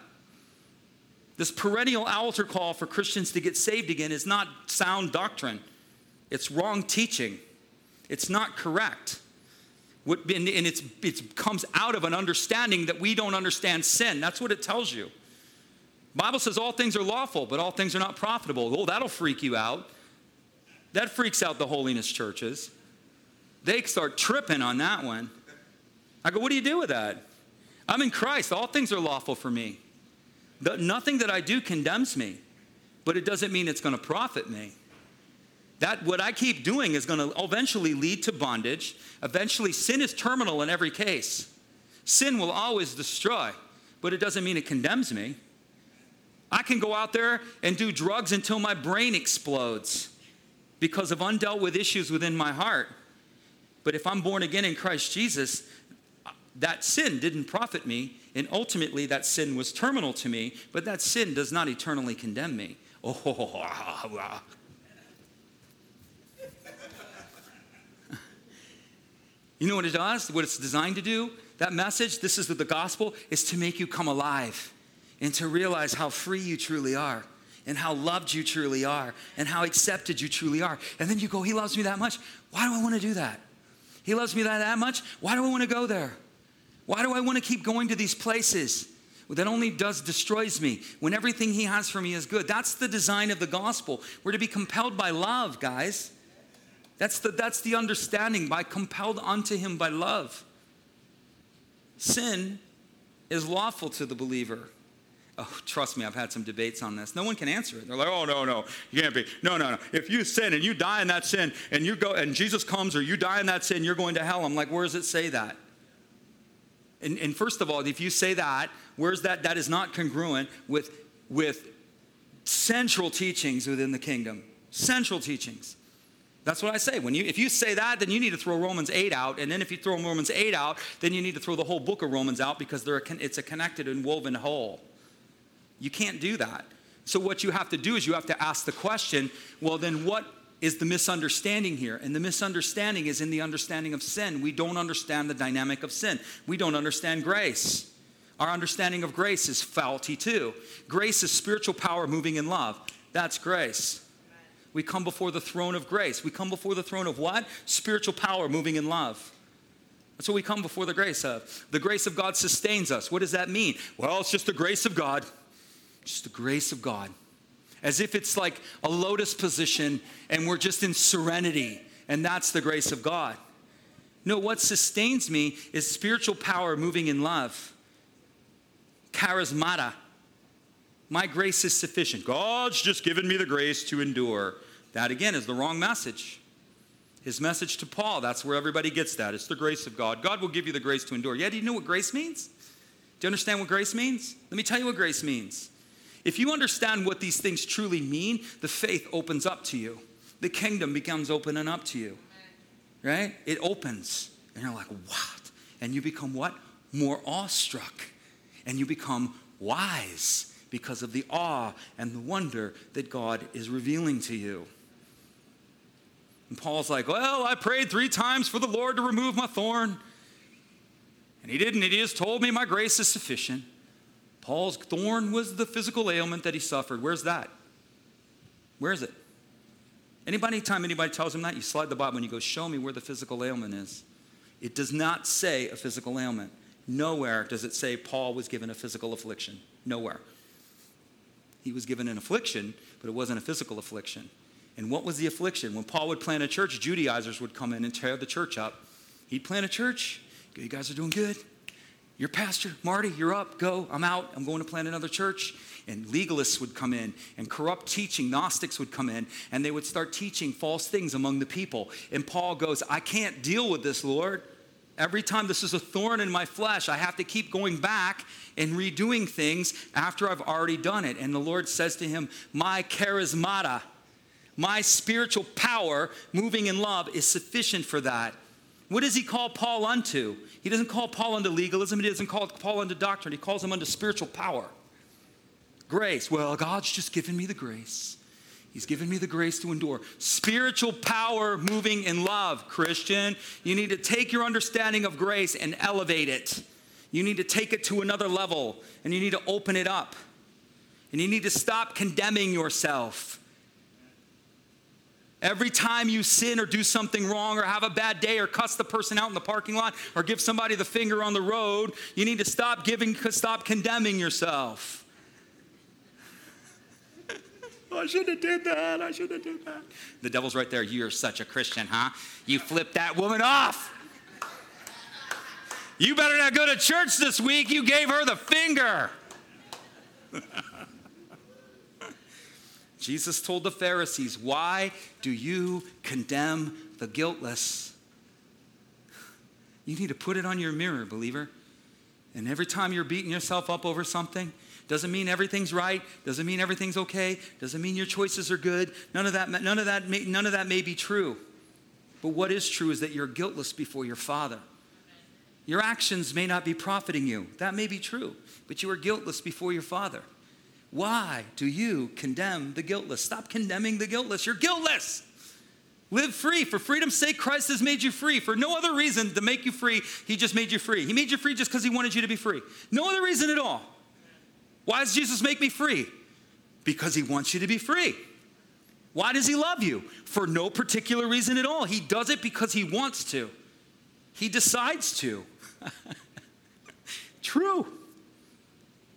This perennial altar call for Christians to get saved again is not sound doctrine. It's wrong teaching. It's not correct. And it's, it comes out of an understanding that we don't understand sin. That's what it tells you. The Bible says all things are lawful, but all things are not profitable. Oh, that'll freak you out. That freaks out the holiness churches. They start tripping on that one. I go, what do you do with that? I'm in Christ. All things are lawful for me. The, nothing that I do condemns me, but it doesn't mean it's going to profit me. That what I keep doing is going to eventually lead to bondage. Eventually, sin is terminal in every case. Sin will always destroy, but it doesn't mean it condemns me. I can go out there and do drugs until my brain explodes because of undealt with issues within my heart. But if I'm born again in Christ Jesus, that sin didn't profit me, and ultimately that sin was terminal to me, but that sin does not eternally condemn me. Oh, oh, oh, oh. You know what it does, what it's designed to do? That message, this is the gospel, is to make you come alive and to realize how free you truly are and how loved you truly are and how accepted you truly are. And then you go, he loves me that much. Why do I want to do that? He loves me that, that much. Why do I want to go there? Why do I want to keep going to these places? That only does destroys me when everything he has for me is good. That's the design of the gospel. We're to be compelled by love, guys. That's the, that's the understanding, by compelled unto him by love. Sin is lawful to the believer. Oh, trust me, I've had some debates on this. No one can answer it. They're like, oh, no, no, you can't be. No, no, no. If you sin and you die in that sin and you go and Jesus comes or you die in that sin, you're going to hell. I'm like, where does it say that? And, and first of all, if you say that, where's that? That is not congruent with, with central teachings within the kingdom. Central teachings. That's what I say. When you, if you say that, then you need to throw Romans eight out. And then if you throw Romans eight out, then you need to throw the whole book of Romans out, because they're a, it's a connected and woven whole. You can't do that. So what you have to do is you have to ask the question, well, then what is the misunderstanding here? And the misunderstanding is in the understanding of sin. We don't understand the dynamic of sin. We don't understand grace. Our understanding of grace is faulty too. Grace is spiritual power moving in love. That's grace. We come before the throne of grace. We come before the throne of what? Spiritual power moving in love. That's what we come before the grace of. The grace of God sustains us. What does that mean? Well, it's just the grace of God. Just the grace of God. As if it's like a lotus position and we're just in serenity. And that's the grace of God. No, what sustains me is spiritual power moving in love. Charismata. My grace is sufficient. God's just given me the grace to endure. That again is the wrong message. His message to Paul, that's where everybody gets that. It's the grace of God. God will give you the grace to endure. Yeah, do you know what grace means? Do you understand what grace means? Let me tell you what grace means. If you understand what these things truly mean, the faith opens up to you. The kingdom becomes opening up to you. Right? It opens. And you're like, what? And you become what? More awestruck. And you become wise because of the awe and the wonder that God is revealing to you. And Paul's like, well, I prayed three times for the Lord to remove my thorn. And he didn't. He just told me my grace is sufficient. Paul's thorn was the physical ailment that he suffered. Where's that? Where is it? Anybody, time anybody tells him that, you slide the Bible and you go, show me where the physical ailment is. It does not say a physical ailment. Nowhere does it say Paul was given a physical affliction. Nowhere. He was given an affliction, but it wasn't a physical affliction. And what was the affliction? When Paul would plant a church, Judaizers would come in and tear the church up. He'd plant a church. You guys are doing good. Your pastor, Marty, you're up, go, I'm out, I'm going to plant another church. And legalists would come in, and corrupt teaching, Gnostics would come in, and they would start teaching false things among the people. And Paul goes, I can't deal with this, Lord. Every time this is a thorn in my flesh, I have to keep going back and redoing things after I've already done it. And the Lord says to him, my charismata, my spiritual power moving in love is sufficient for that. What does he call Paul unto? He doesn't call Paul unto legalism. He doesn't call Paul unto doctrine. He calls him unto spiritual power. Grace. Well, God's just given me the grace. He's given me the grace to endure. Spiritual power moving in love, Christian. You need to take your understanding of grace and elevate it. You need to take it to another level, and you need to open it up. And you need to stop condemning yourself. Every time you sin or do something wrong or have a bad day or cuss the person out in the parking lot or give somebody the finger on the road, you need to stop giving, stop condemning yourself. I shouldn't have did that. I shouldn't have did that. The devil's right there. You're such a Christian, huh? You flipped that woman off. You better not go to church this week. You gave her the finger. Jesus told the Pharisees, why do you condemn the guiltless? You need to put it on your mirror, believer. And every time you're beating yourself up over something, doesn't mean everything's right, doesn't mean everything's okay, doesn't mean your choices are good. None of that, none of that, may, none of that may be true. But what is true is that you're guiltless before your Father. Your actions may not be profiting you. That may be true, but you are guiltless before your Father. Why do you condemn the guiltless? Stop condemning the guiltless. You're guiltless. Live free. For freedom's sake, Christ has made you free. For no other reason to make you free, he just made you free. He made you free just because he wanted you to be free. No other reason at all. Why does Jesus make me free? Because he wants you to be free. Why does he love you? For no particular reason at all. He does it because he wants to. He decides to. True.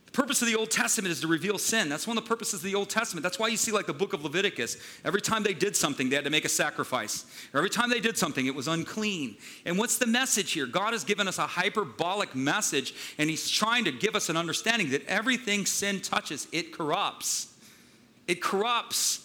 The purpose of the Old Testament is to reveal sin. That's one of the purposes of the Old Testament. That's why you see like the book of Leviticus. Every time they did something, they had to make a sacrifice. Or every time they did something, it was unclean. And what's the message here? God has given us a hyperbolic message, and he's trying to give us an understanding that everything sin touches, it corrupts. It corrupts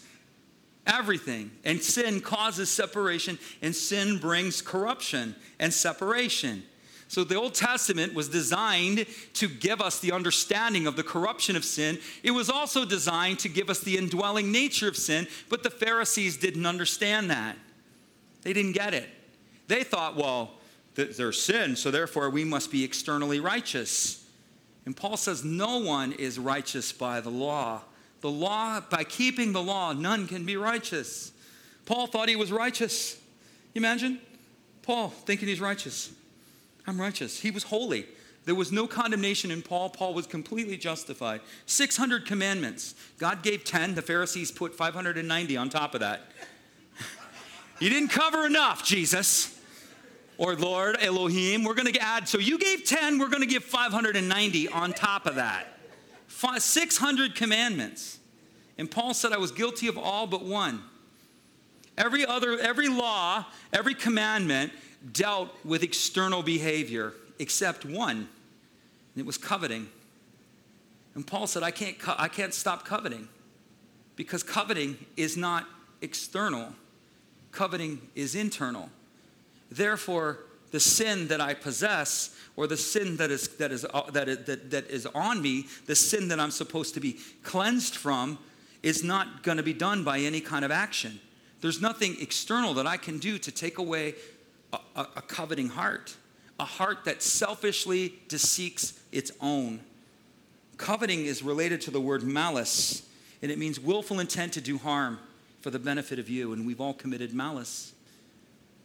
everything. And sin causes separation, and sin brings corruption and separation. So the Old Testament was designed to give us the understanding of the corruption of sin. It was also designed to give us the indwelling nature of sin, but the Pharisees didn't understand that. They didn't get it. They thought, well, th- there's sin, so therefore we must be externally righteous. And Paul says no one is righteous by the law. The law, by keeping the law, none can be righteous. Paul thought he was righteous. You imagine? Paul thinking he's righteous. I'm righteous. He was holy. There was no condemnation in Paul. Paul was completely justified. six hundred commandments. God gave ten. The Pharisees put five hundred ninety on top of that. You didn't cover enough, Jesus. Or Lord, Elohim. We're going to add. So you gave ten. We're going to give five hundred ninety on top of that. six hundred commandments. And Paul said, I was guilty of all but one. Every other, every law, every commandment dealt with external behavior, except one, and it was coveting. And Paul said, I can't, co- I can't stop coveting, because coveting is not external. Coveting is internal. Therefore, the sin that I possess, or the sin that is that is uh, that, is, that that is on me, the sin that I'm supposed to be cleansed from, is not going to be done by any kind of action. There's nothing external that I can do to take away a, a, a coveting heart, a heart that selfishly seeks its own. Coveting is related to the word malice, and it means willful intent to do harm for the benefit of you, and we've all committed malice.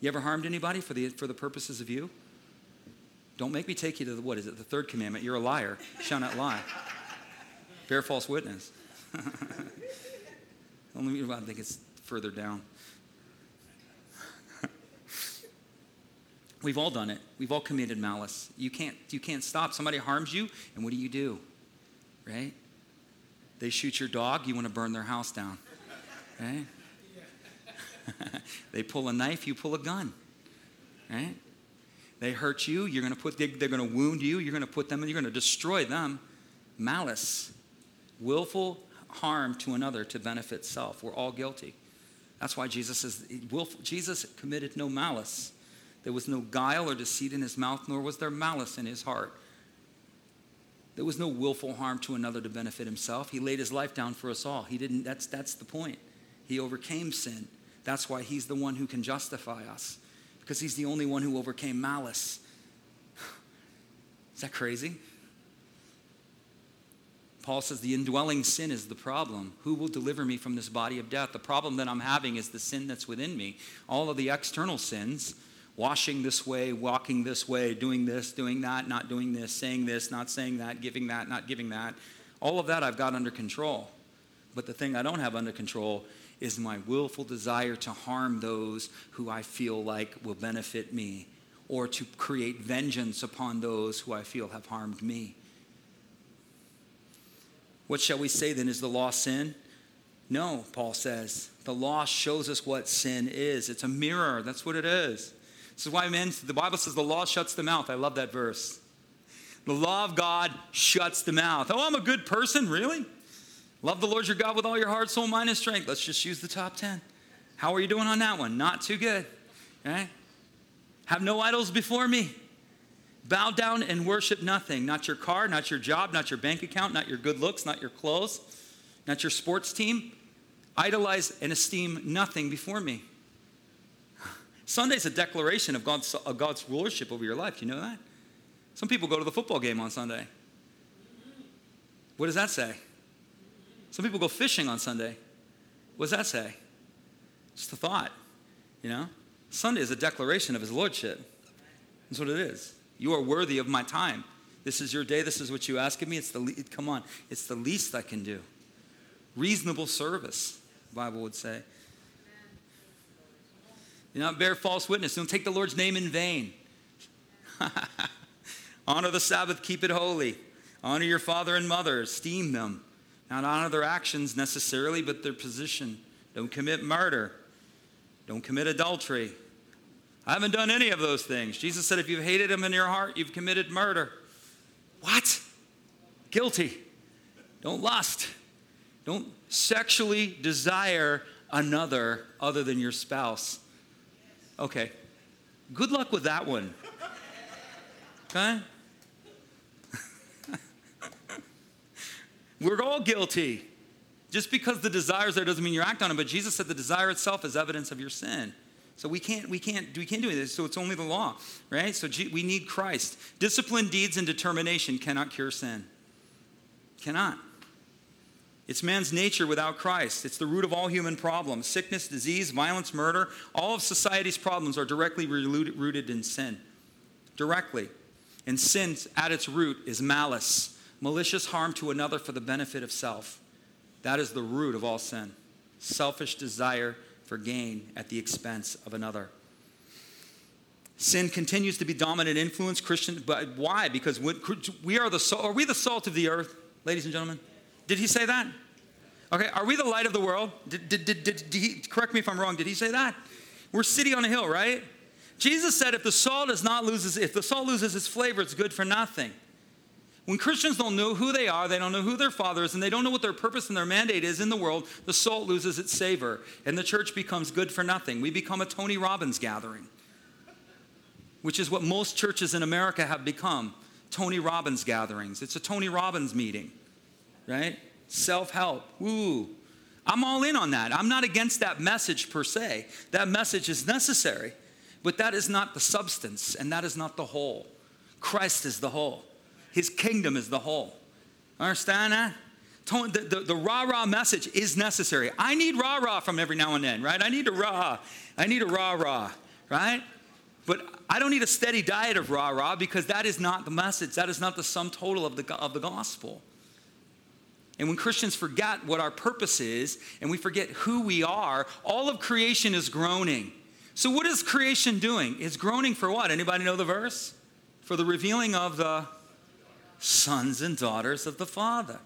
You ever harmed anybody for the for the purposes of you? Don't make me take you to the, what is it, the third commandment? You're a liar. Shall not lie. Bear false witness. Only I think it's further down. We've all done it. We've all committed malice. You can't you can't stop. Somebody harms you, and what do you do? Right? They shoot your dog, you want to burn their house down. Right? They pull a knife, you pull a gun. Right? They hurt you, you're going to put they, they're going to wound you, you're going to put them and you're going to destroy them. Malice. Willful harm to another to benefit self. We're all guilty. That's why Jesus says, willful, Jesus committed no malice. There was no guile or deceit in his mouth, nor was there malice in his heart. There was no willful harm to another to benefit himself. He laid his life down for us all. He didn't, that's, that's the point. He overcame sin. That's why he's the one who can justify us, because he's the only one who overcame malice. Is that crazy? Paul says the indwelling sin is the problem. Who will deliver me from this body of death? The problem that I'm having is the sin that's within me. All of the external sins, washing this way, walking this way, doing this, doing that, not doing this, saying this, not saying that, giving that, not giving that. All of that I've got under control. But the thing I don't have under control is my willful desire to harm those who I feel like will benefit me, or to create vengeance upon those who I feel have harmed me. What shall we say then? Is the law sin? No, Paul says. The law shows us what sin is. It's a mirror. That's what it is. This is why men, the Bible says the law shuts the mouth. I love that verse. The law of God shuts the mouth. Oh, I'm a good person? Really? Love the Lord your God with all your heart, soul, mind, and strength. Let's just use the top ten. How are you doing on that one? Not too good. Right? Have no idols before me. Bow down and worship nothing. Not your car, not your job, not your bank account, not your good looks, not your clothes, not your sports team. Idolize and esteem nothing before me. Sunday's a declaration of God's, of God's rulership over your life. You know that? Some people go to the football game on Sunday. What does that say? Some people go fishing on Sunday. What does that say? Just a thought, you know? Sunday is a declaration of his lordship. That's what it is. You are worthy of my time. This is your day. This is what you ask of me. It's the le- come on. It's the least I can do. Reasonable service, the Bible would say. Do not bear false witness. Don't take the Lord's name in vain. Honor the Sabbath. Keep it holy. Honor your father and mother. Esteem them. Not honor their actions necessarily, but their position. Don't commit murder. Don't commit adultery. I haven't done any of those things. Jesus said, if you've hated him in your heart, you've committed murder. What? Guilty. Don't lust. Don't sexually desire another other than your spouse. Okay. Good luck with that one. Okay? We're all guilty. Just because the desire is there doesn't mean you act on it, but Jesus said the desire itself is evidence of your sin. So we can't, we can't, we can't do this. So it's only the law, right? So G- we need Christ. Discipline, deeds, and determination cannot cure sin. Cannot. It's man's nature without Christ. It's the root of all human problems. Sickness, disease, violence, murder. All of society's problems are directly rooted in sin. Directly. And sin at its root is malice. Malicious harm to another for the benefit of self. That is the root of all sin. Selfish desire for gain at the expense of another. Sin continues to be dominant influence, Christian, but why? Because we are the salt. Are we the salt of the earth, ladies and gentlemen? Did he say that? Okay, are we the light of the world? Did, did, did, did, did he, correct me if I'm wrong, did he say that? We're city on a hill, right? Jesus said if the salt does not loses, if the salt loses its flavor, it's good for nothing. When Christians don't know who they are, they don't know who their father is, and they don't know what their purpose and their mandate is in the world, the salt loses its savor, and the church becomes good for nothing. We become a Tony Robbins gathering, which is what most churches in America have become, Tony Robbins gatherings. It's a Tony Robbins meeting, right? Self-help. Woo. I'm all in on that. I'm not against that message per se. That message is necessary, but that is not the substance, and that is not the whole. Christ is the whole. His kingdom is the whole. Understand that? The, the, the rah-rah message is necessary. I need rah-rah from every now and then, right? I need a rah. I need a rah-rah, right? But I don't need a steady diet of rah-rah because that is not the message. That is not the sum total of the, of the gospel. And when Christians forget what our purpose is and we forget who we are, all of creation is groaning. So what is creation doing? It's groaning for what? Anybody know the verse? For the revealing of the sons and daughters of the Father.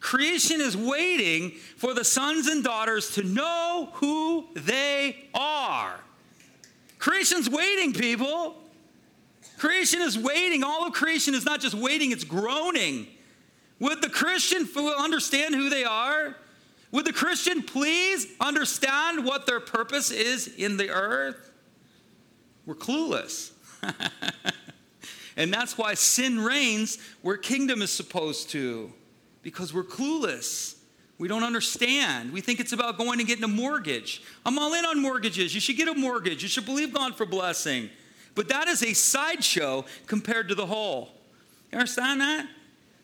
Creation is waiting for the sons and daughters to know who they are. Creation's waiting, people. Creation is waiting. All of creation is not just waiting, it's groaning. Would the Christian understand who they are? Would the Christian please understand what their purpose is in the earth? We're clueless. And that's why sin reigns where kingdom is supposed to, because we're clueless. We don't understand. We think it's about going and getting a mortgage. I'm all in on mortgages. You should get a mortgage. You should believe God for blessing. But that is a sideshow compared to the whole. You understand that?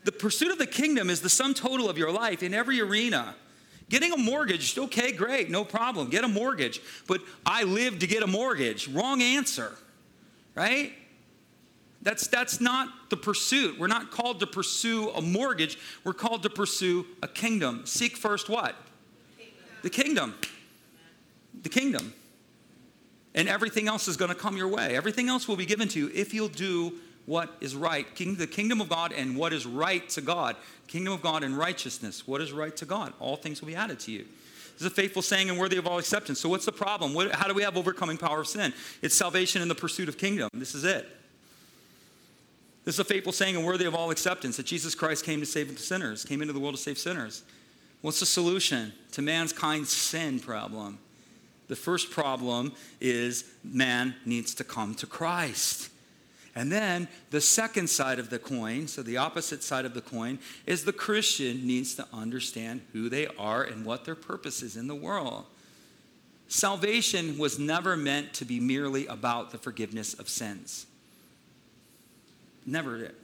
The pursuit of the kingdom is the sum total of your life in every arena. Getting a mortgage, okay, great, no problem. Get a mortgage. But I live to get a mortgage. Wrong answer, right? That's that's not the pursuit. We're not called to pursue a mortgage. We're called to pursue a kingdom. Seek first what? Kingdom. The kingdom. The kingdom. And everything else is going to come your way. Everything else will be given to you if you'll do what is right. King, the kingdom of God and what is right to God. Kingdom of God and righteousness. What is right to God? All things will be added to you. This is a faithful saying and worthy of all acceptance. So what's the problem? What, how do we have overcoming power of sin? It's salvation and the pursuit of kingdom. This is it. This is a faithful saying and worthy of all acceptance, that Jesus Christ came to save sinners, came into the world to save sinners. What's the solution to mankind's sin problem? The first problem is man needs to come to Christ. And then the second side of the coin, so the opposite side of the coin, is the Christian needs to understand who they are and what their purpose is in the world. Salvation was never meant to be merely about the forgiveness of sins. Never did.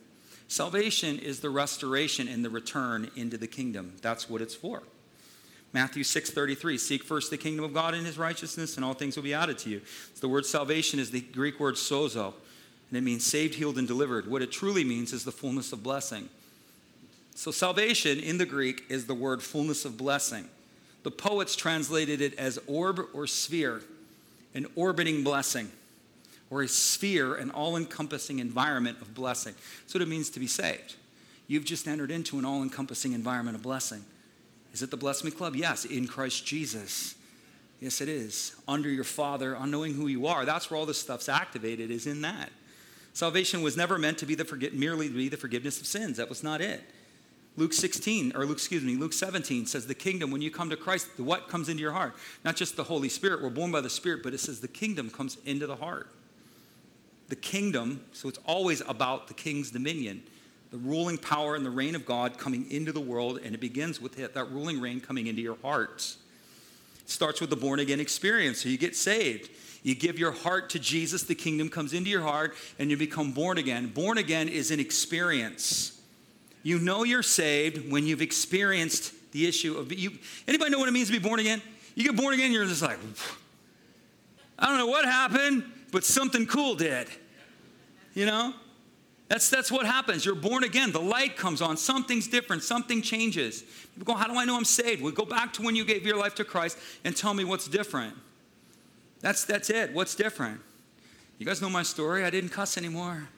Salvation is the restoration and the return into the kingdom. That's what it's for. Matthew six thirty-three, seek first the kingdom of God and his righteousness, and all things will be added to you. So the word salvation is the Greek word sozo, and it means saved, healed, and delivered. What it truly means is the fullness of blessing. So salvation in the Greek is the word fullness of blessing. The poets translated it as orb or sphere, an orbiting blessing, or a sphere, an all-encompassing environment of blessing. That's what it means to be saved. You've just entered into an all-encompassing environment of blessing. Is it the Bless Me Club? Yes, in Christ Jesus. Yes, it is. Under your Father, on knowing who you are. That's where all this stuff's activated, is in that. Salvation was never meant to be the forget- merely to be the forgiveness of sins. That was not it. Luke sixteen, or Luke, excuse me, Luke seventeen says the kingdom, when you come to Christ, the what comes into your heart? Not just the Holy Spirit. We're born by the Spirit, but it says the kingdom comes into the heart. The kingdom, so it's always about the king's dominion, the ruling power and the reign of God coming into the world, and it begins with that ruling reign coming into your hearts. starts with the born-again experience. So you get saved. You give your heart to Jesus. The kingdom comes into your heart, and you become born again. Born again is an experience. You know you're saved when you've experienced the issue of you. Anybody know what it means to be born again? You get born again, and you're just like, I don't know what happened, but something cool did. You know? That's that's what happens. You're born again. The light comes on. Something's different. Something changes. People go, how do I know I'm saved? Well, go back to when you gave your life to Christ and tell me what's different. That's that's it. What's different? You guys know my story. I didn't cuss anymore.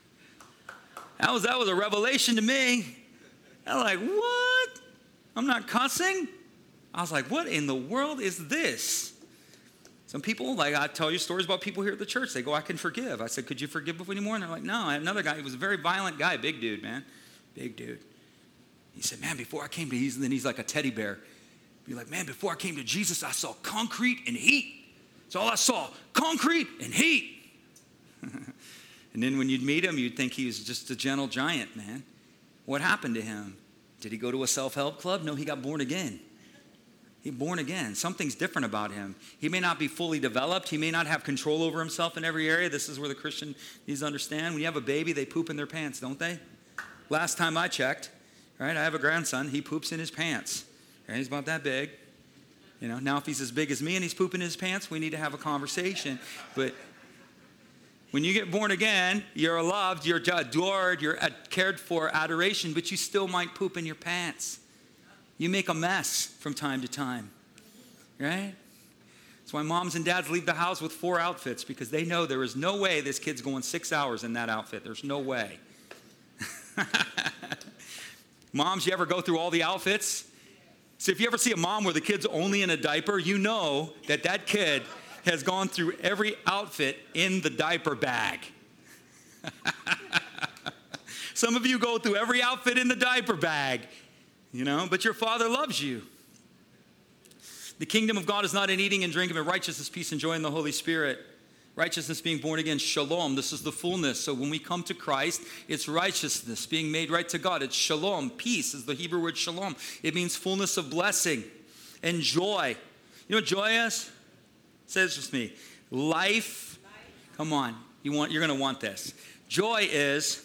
That was that was a revelation to me. I'm like, what? I'm not cussing? I was like, what in the world is this? Some people, like, I tell you stories about people here at the church. They go, I can forgive. I said, could you forgive anymore? And they're like, no. Another guy, he was a very violent guy, big dude, man. Big dude. He said, man, before I came to Jesus, then he's like a teddy bear. He's like, man, before I came to Jesus, I saw concrete and heat. That's all I saw, concrete and heat. And then when you'd meet him, you'd think he was just a gentle giant, man. What happened to him? Did he go to a self-help club? No, he got born again. He's born again. Something's different about him. He may not be fully developed. He may not have control over himself in every area. This is where the Christian needs to understand. When you have a baby, they poop in their pants, don't they? Last time I checked, right? I have a grandson. He poops in his pants. Right? He's about that big. You know, now if he's as big as me and he's pooping in his pants, we need to have a conversation. But when you get born again, you're loved, you're adored, you're cared for, adoration, but you still might poop in your pants. You make a mess from time to time, right? That's why moms and dads leave the house with four outfits, because they know there is no way this kid's going six hours in that outfit. There's no way. Moms, you ever go through all the outfits? So if you ever see a mom where the kid's only in a diaper, you know that that kid has gone through every outfit in the diaper bag. Some of you go through every outfit in the diaper bag. You know, but your Father loves you. The kingdom of God is not in eating and drinking, but righteousness, peace, and joy in the Holy Spirit. Righteousness being born again, shalom. This is the fullness. So when we come to Christ, it's righteousness being made right to God. It's shalom. Peace is the Hebrew word shalom. It means fullness of blessing and joy. You know what joy is? It says with me, life. life. Come on, you want, you're going to want this. Joy is. Joy.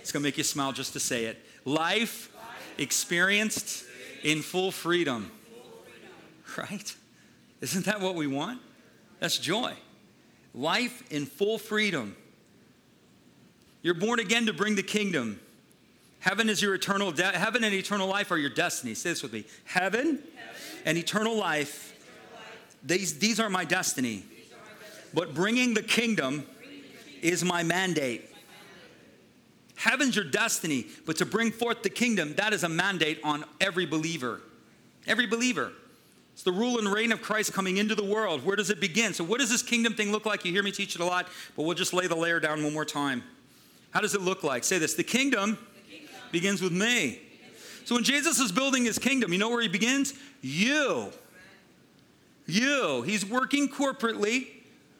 It's going to make you smile just to say it. Life. Experienced in full freedom. Right? Isn't that what we want? That's joy. Life in full freedom. You're born again to bring the kingdom. Heaven is your eternal de- heaven and eternal life are your destiny. Say this with me. Heaven and eternal life, these these are my destiny. But bringing the kingdom is my mandate. Heaven's your destiny, but to bring forth the kingdom, that is a mandate on every believer. Every believer. It's the rule and reign of Christ coming into the world. Where does it begin? So what does this kingdom thing look like? You hear me teach it a lot, but we'll just lay the layer down one more time. How does it look like? Say this, the kingdom, the kingdom begins with me. So when Jesus is building his kingdom, you know where he begins? You. You. He's working corporately.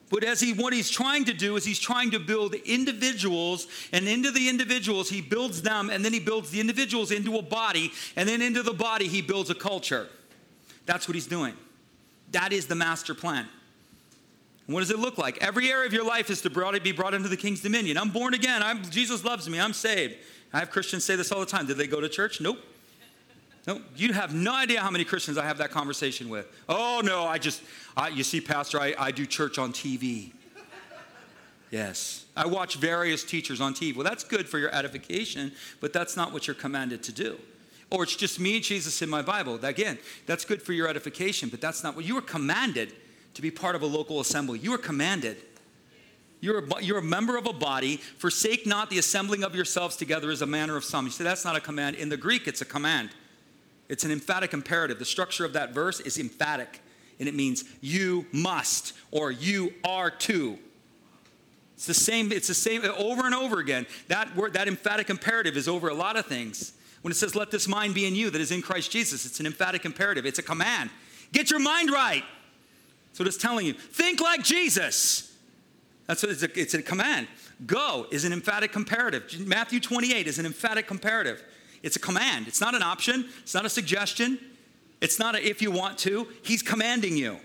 But as he, what he's trying to do is he's trying to build individuals, and into the individuals, he builds them, and then he builds the individuals into a body, and then into the body, he builds a culture. That's what he's doing. That is the master plan. And what does it look like? Every area of your life is to be brought into the king's dominion. I'm born again. I'm, Jesus loves me. I'm saved. I have Christians say this all the time. Did they go to church? Nope. No, you have no idea how many Christians I have that conversation with. Oh, no, I just, I, you see, Pastor, I, I do church on T V. Yes. I watch various teachers on T V. Well, that's good for your edification, but that's not what you're commanded to do. Or it's just me and Jesus in my Bible. Again, that's good for your edification, but that's not what you were commanded to be part of a local assembly. You were commanded. You're a, you're a member of a body. Forsake not the assembling of yourselves together as a manner of some. You say, that's not a command. In the Greek, it's a command. It's an emphatic imperative. The structure of that verse is emphatic, and it means you must or you are to. It's the same, it's the same over and over again. That word, that emphatic imperative is over a lot of things. When it says, let this mind be in you that is in Christ Jesus, it's an emphatic imperative. It's a command. Get your mind right. That's what it's telling you. Think like Jesus. That's what it's a, it's a command. Go is an emphatic imperative. Matthew twenty-eight is an emphatic imperative. It's a command. It's not an option. It's not a suggestion. It's not a if you want to. He's commanding you.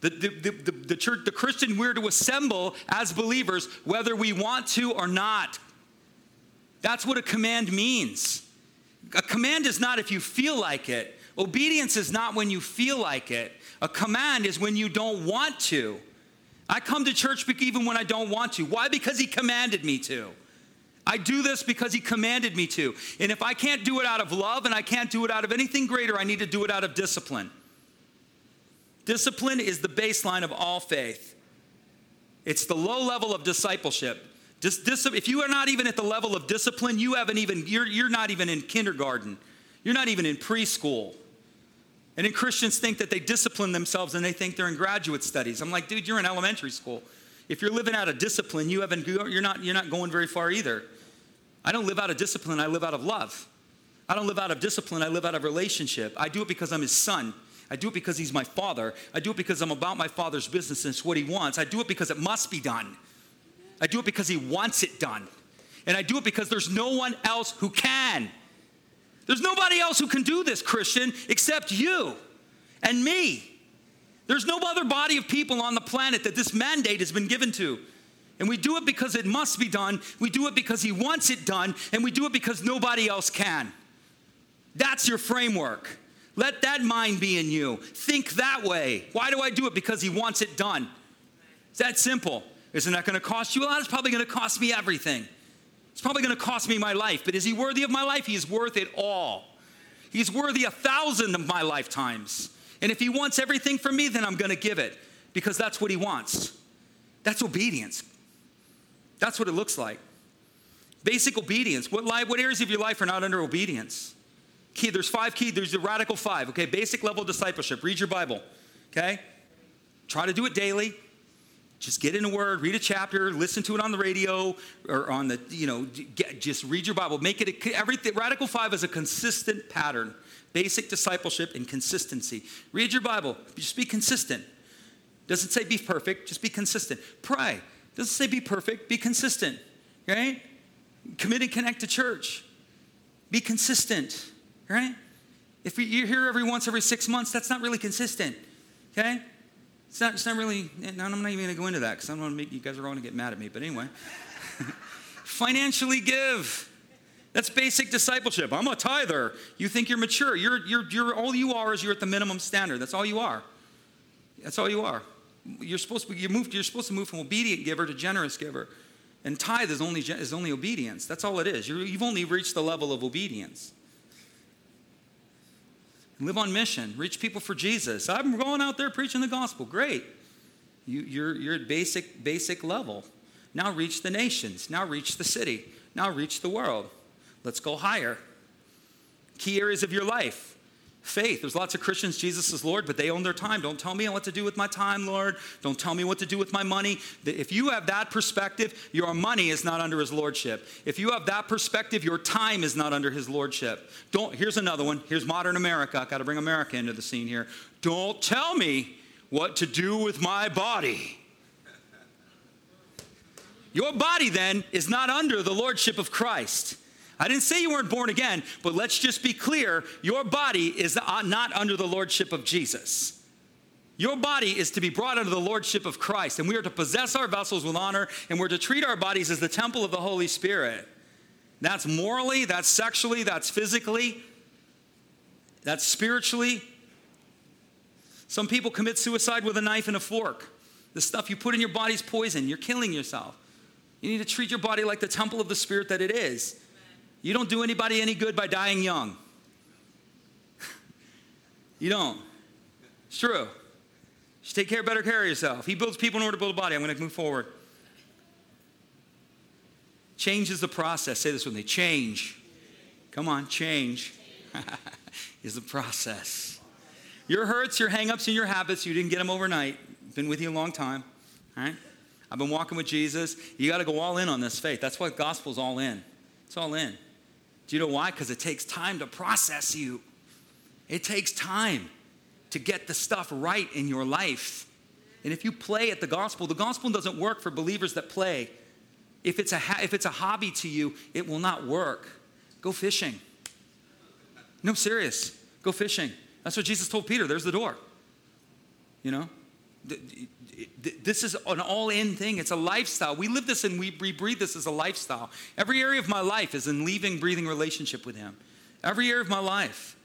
The, the, the, the, the church, the Christian, we're to assemble as believers whether we want to or not. That's what a command means. A command is not if you feel like it. Obedience is not when you feel like it. A command is when you don't want to. I come to church even when I don't want to. Why? Because he commanded me to. I do this because he commanded me to. And if I can't do it out of love and I can't do it out of anything greater, I need to do it out of discipline. Discipline is the baseline of all faith. It's the low level of discipleship. Dis- dis- if you are not even at the level of discipline, you haven't even, you're, you're not even in kindergarten. You're not even in preschool. And then Christians think that they discipline themselves and they think they're in graduate studies. I'm like, dude, you're in elementary school. If you're living out of discipline, you haven't, you're not, you're not going very far either. I don't live out of discipline. I live out of love. I don't live out of discipline. I live out of relationship. I do it because I'm his son. I do it because he's my father. I do it because I'm about my father's business and it's what he wants. I do it because it must be done. I do it because he wants it done. And I do it because there's no one else who can. There's nobody else who can do this, Christian, except you and me. There's no other body of people on the planet that this mandate has been given to. And we do it because it must be done. We do it because he wants it done. And we do it because nobody else can. That's your framework. Let that mind be in you. Think that way. Why do I do it? Because he wants it done. It's that simple. Isn't that going to cost you a lot? It's probably going to cost me everything. It's probably going to cost me my life. But is he worthy of my life? He is worth it all. He's worthy a thousand of my lifetimes. And if he wants everything from me, then I'm going to give it because that's what he wants. That's obedience. That's what it looks like. Basic obedience. What life, what areas of your life are not under obedience? Key, there's five key. There's the radical five, okay? Basic level of discipleship. Read your Bible, okay? Try to do it daily. Just get in a word, read a chapter, listen to it on the radio or on the, you know, get, just read your Bible. Make it, a, everything. Radical five is a consistent pattern. Basic discipleship and consistency. Read your Bible. Just be consistent. Doesn't say be perfect. Just be consistent. Pray. Doesn't say be perfect. Be consistent, right? Commit and connect to church. Be consistent, right? If you're here every once every six months, that's not really consistent, okay? It's not, it's not really, and I'm not even going to go into that because I don't want to make, you guys are going to get mad at me. But anyway, financially give. That's basic discipleship. I'm a tither. You think you're mature. You're, you're, you're, all you are is you're at the minimum standard. That's all you are. That's all you are. You're supposed to be, you're moved, you're supposed to move from obedient giver to generous giver. And tithe is only, is only obedience. That's all it is. You're, you've only reached the level of obedience. Live on mission. Reach people for Jesus. I'm going out there preaching the gospel. Great. You, you're, you're at basic, basic level. Now reach the nations. Now reach the city. Now reach the world. Let's go higher. Key areas of your life. Faith. There's lots of Christians, Jesus is Lord, but they own their time. Don't tell me what to do with my time, Lord. Don't tell me what to do with my money. If you have that perspective, your money is not under his lordship. If you have that perspective, your time is not under his lordship. Don't. Here's another one. Here's modern America. I've got to bring America into the scene here. Don't tell me what to do with my body. Your body, then, is not under the lordship of Christ. I didn't say you weren't born again, but let's just be clear. Your body is not under the lordship of Jesus. Your body is to be brought under the lordship of Christ, and we are to possess our vessels with honor, and we're to treat our bodies as the temple of the Holy Spirit. That's morally, that's sexually, that's physically, that's spiritually. Some people commit suicide with a knife and a fork. The stuff you put in your body is poison. You're killing yourself. You need to treat your body like the temple of the Spirit that it is. You don't do anybody any good by dying young. You don't. It's true. You should take care, better care of yourself. He builds people in order to build a body. I'm going to move forward. Change is the process. Say this with me. Change. Come on, change is the process. Your hurts, your hang-ups, and your habits, you didn't get them overnight. Been with you a long time. All right? I've been walking with Jesus. You got to go all in on this faith. That's why the gospel's all in. It's all in. Do you know why? Because it takes time to process you. It takes time to get the stuff right in your life. And if you play at the gospel, the gospel doesn't work for believers that play. If it's a, if it's a hobby to you, it will not work. Go fishing. No, serious. Go fishing. That's what Jesus told Peter. There's the door. You know, this is an all-in thing. It's a lifestyle. We live this and we breathe this as a lifestyle. Every area of my life is in leaving, breathing relationship with him. Every area of my life.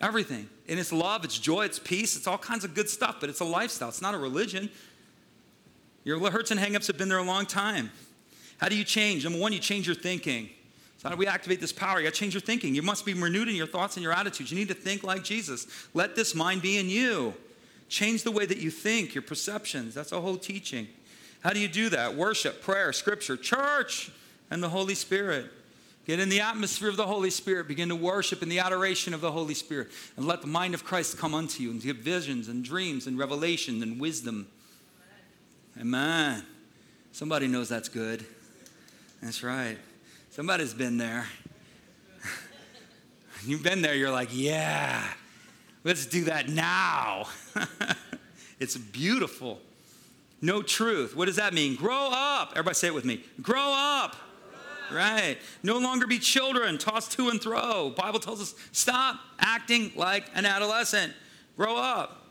Everything. And it's love, it's joy, it's peace, it's all kinds of good stuff, but it's a lifestyle. It's not a religion. Your hurts and hang-ups have been there a long time. How do you change? Number one, you change your thinking. So how do we activate this power? You got to change your thinking. You must be renewed in your thoughts and your attitudes. You need to think like Jesus. Let this mind be in you. Change the way that you think, your perceptions. That's a whole teaching. How do you do that? Worship, prayer, scripture, church, and the Holy Spirit. Get in the atmosphere of the Holy Spirit. Begin to worship in the adoration of the Holy Spirit. And let the mind of Christ come unto you and give visions and dreams and revelation and wisdom. Amen. Somebody knows that's good. That's right. Somebody's been there. You've been there. You're like, yeah, let's do that now. It's beautiful. No truth. What does that mean? Grow up. Everybody say it with me. Grow up. Right. No longer be children, tossed to and fro. Bible tells us, stop acting like an adolescent. Grow up.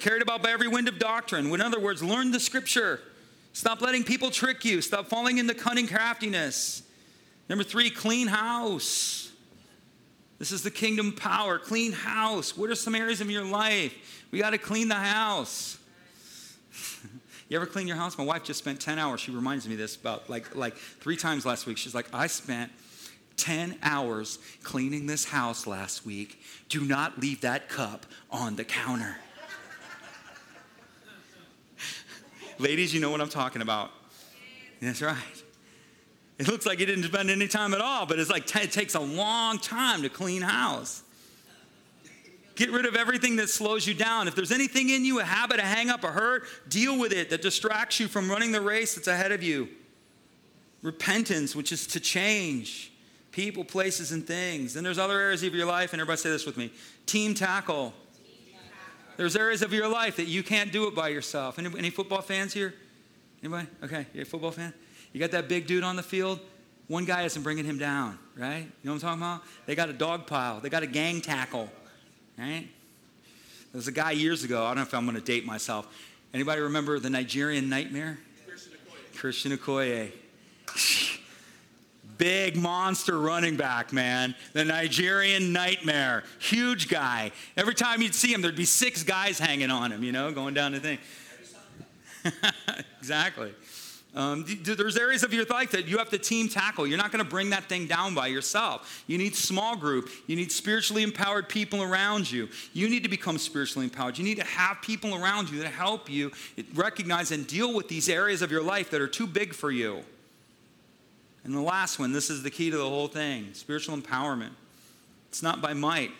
Carried about by every wind of doctrine. In other words, learn the scripture. Stop letting people trick you. Stop falling into cunning craftiness. Number three, clean house. This is the kingdom power. Clean house. What are some areas of your life? We got to clean the house. You ever clean your house? My wife just spent ten hours. She reminds me of this about like, like three times last week. She's like, I spent ten hours cleaning this house last week. Do not leave that cup on the counter. Ladies, you know what I'm talking about. That's right. It looks like you didn't spend any time at all, but it's like t- it takes a long time to clean house. Get rid of everything that slows you down. If there's anything in you, a habit, a hang-up, a hurt, deal with it that distracts you from running the race that's ahead of you. Repentance, which is to change people, places, and things. Then there's other areas of your life, and everybody say this with me. Team tackle. Team tackle. There's areas of your life that you can't do it by yourself. Any, any football fans here? Anybody? Okay, you're a football fan? You got that big dude on the field? One guy isn't bringing him down, right? You know what I'm talking about? They got a dog pile. They got a gang tackle. Right? There was a guy years ago, I don't know if I'm going to date myself. Anybody remember the Nigerian Nightmare? Christian Okoye. Christian Okoye. Big monster running back, man. The Nigerian Nightmare. Huge guy. Every time you'd see him, there'd be six guys hanging on him, you know, going down the thing. Exactly. Um, there's areas of your life that you have to team tackle. You're not going to bring that thing down by yourself. You need small group. You need spiritually empowered people around you. You need to become spiritually empowered. You need to have people around you that help you recognize and deal with these areas of your life that are too big for you. And the last one, this is the key to the whole thing, spiritual empowerment. It's not by might.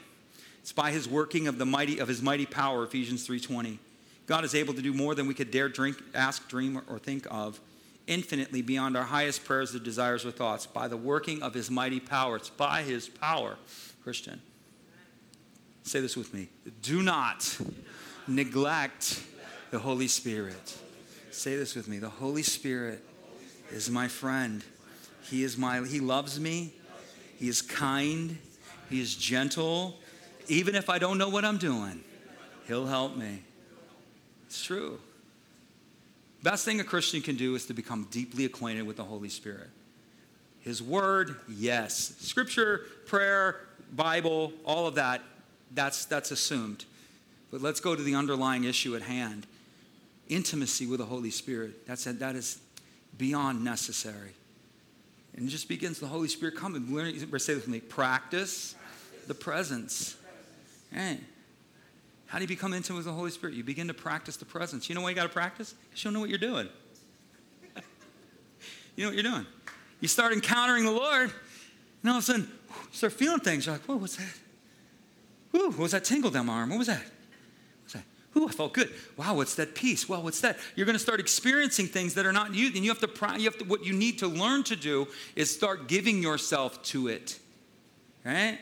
It's by his working of the mighty of his mighty power, Ephesians three twenty. God is able to do more than we could dare drink, ask, dream, or think of. Infinitely beyond our highest prayers or desires or thoughts, by the working of his mighty power. It's by his power, Christian. Say this with me. Do not neglect the Holy Spirit. Say this with me. The Holy Spirit is my friend. He is my, he loves me. He is kind. He is gentle. Even if I don't know what I'm doing, he'll help me. It's true. Best thing a Christian can do is to become deeply acquainted with the Holy Spirit. His word, yes. Scripture, prayer, Bible, all of that, that's, that's assumed. But let's go to the underlying issue at hand. Intimacy with the Holy Spirit. That's, that is beyond necessary. And it just begins, the Holy Spirit come and learn, say this with me, practice the presence. Hey. How do you become intimate with the Holy Spirit? You begin to practice the presence. You know why you got to practice? Because you don't know what you're doing. You know what you're doing. You start encountering the Lord, and all of a sudden, you start feeling things. You're like, whoa, what's that? Whoa, what was that tingle down my arm? What was that? What's that? Whoa, I felt good. Wow, what's that peace? Wow, what's that? You're going to start experiencing things that are not you, and you have to, you have to, what you need to learn to do is start giving yourself to it, right?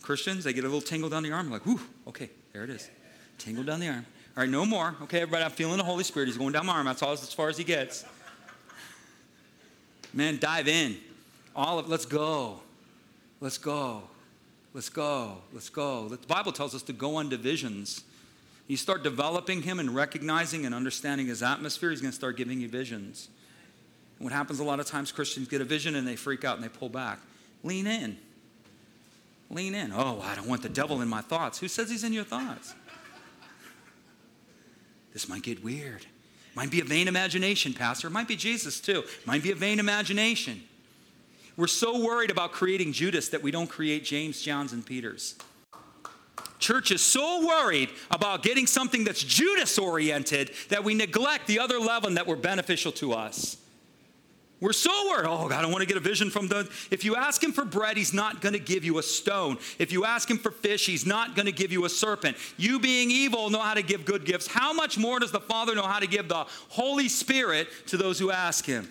Christians, they get a little tingle down the arm. Like, whoo, okay, there it is. Tingle down the arm. All right, no more. Okay, everybody, I'm feeling the Holy Spirit. He's going down my arm. That's all as far as he gets. Man, dive in. All of, let's go. Let's go. Let's go. Let's go. The Bible tells us to go on divisions. You start developing him and recognizing and understanding his atmosphere, he's going to start giving you visions. And what happens a lot of times, Christians get a vision and they freak out and they pull back. Lean in. Lean in. Oh, I don't want the devil in my thoughts. Who says he's in your thoughts? This might get weird. Might be a vain imagination, Pastor. It might be Jesus too. Might be a vain imagination. We're so worried about creating Judas that we don't create James, Johns, and Peters. Church is so worried about getting something that's Judas-oriented that we neglect the other eleven that were beneficial to us. We're so worried. Oh, God, I want to get a vision from the... If you ask him for bread, he's not going to give you a stone. If you ask him for fish, he's not going to give you a serpent. You being evil know how to give good gifts. How much more does the Father know how to give the Holy Spirit to those who ask him?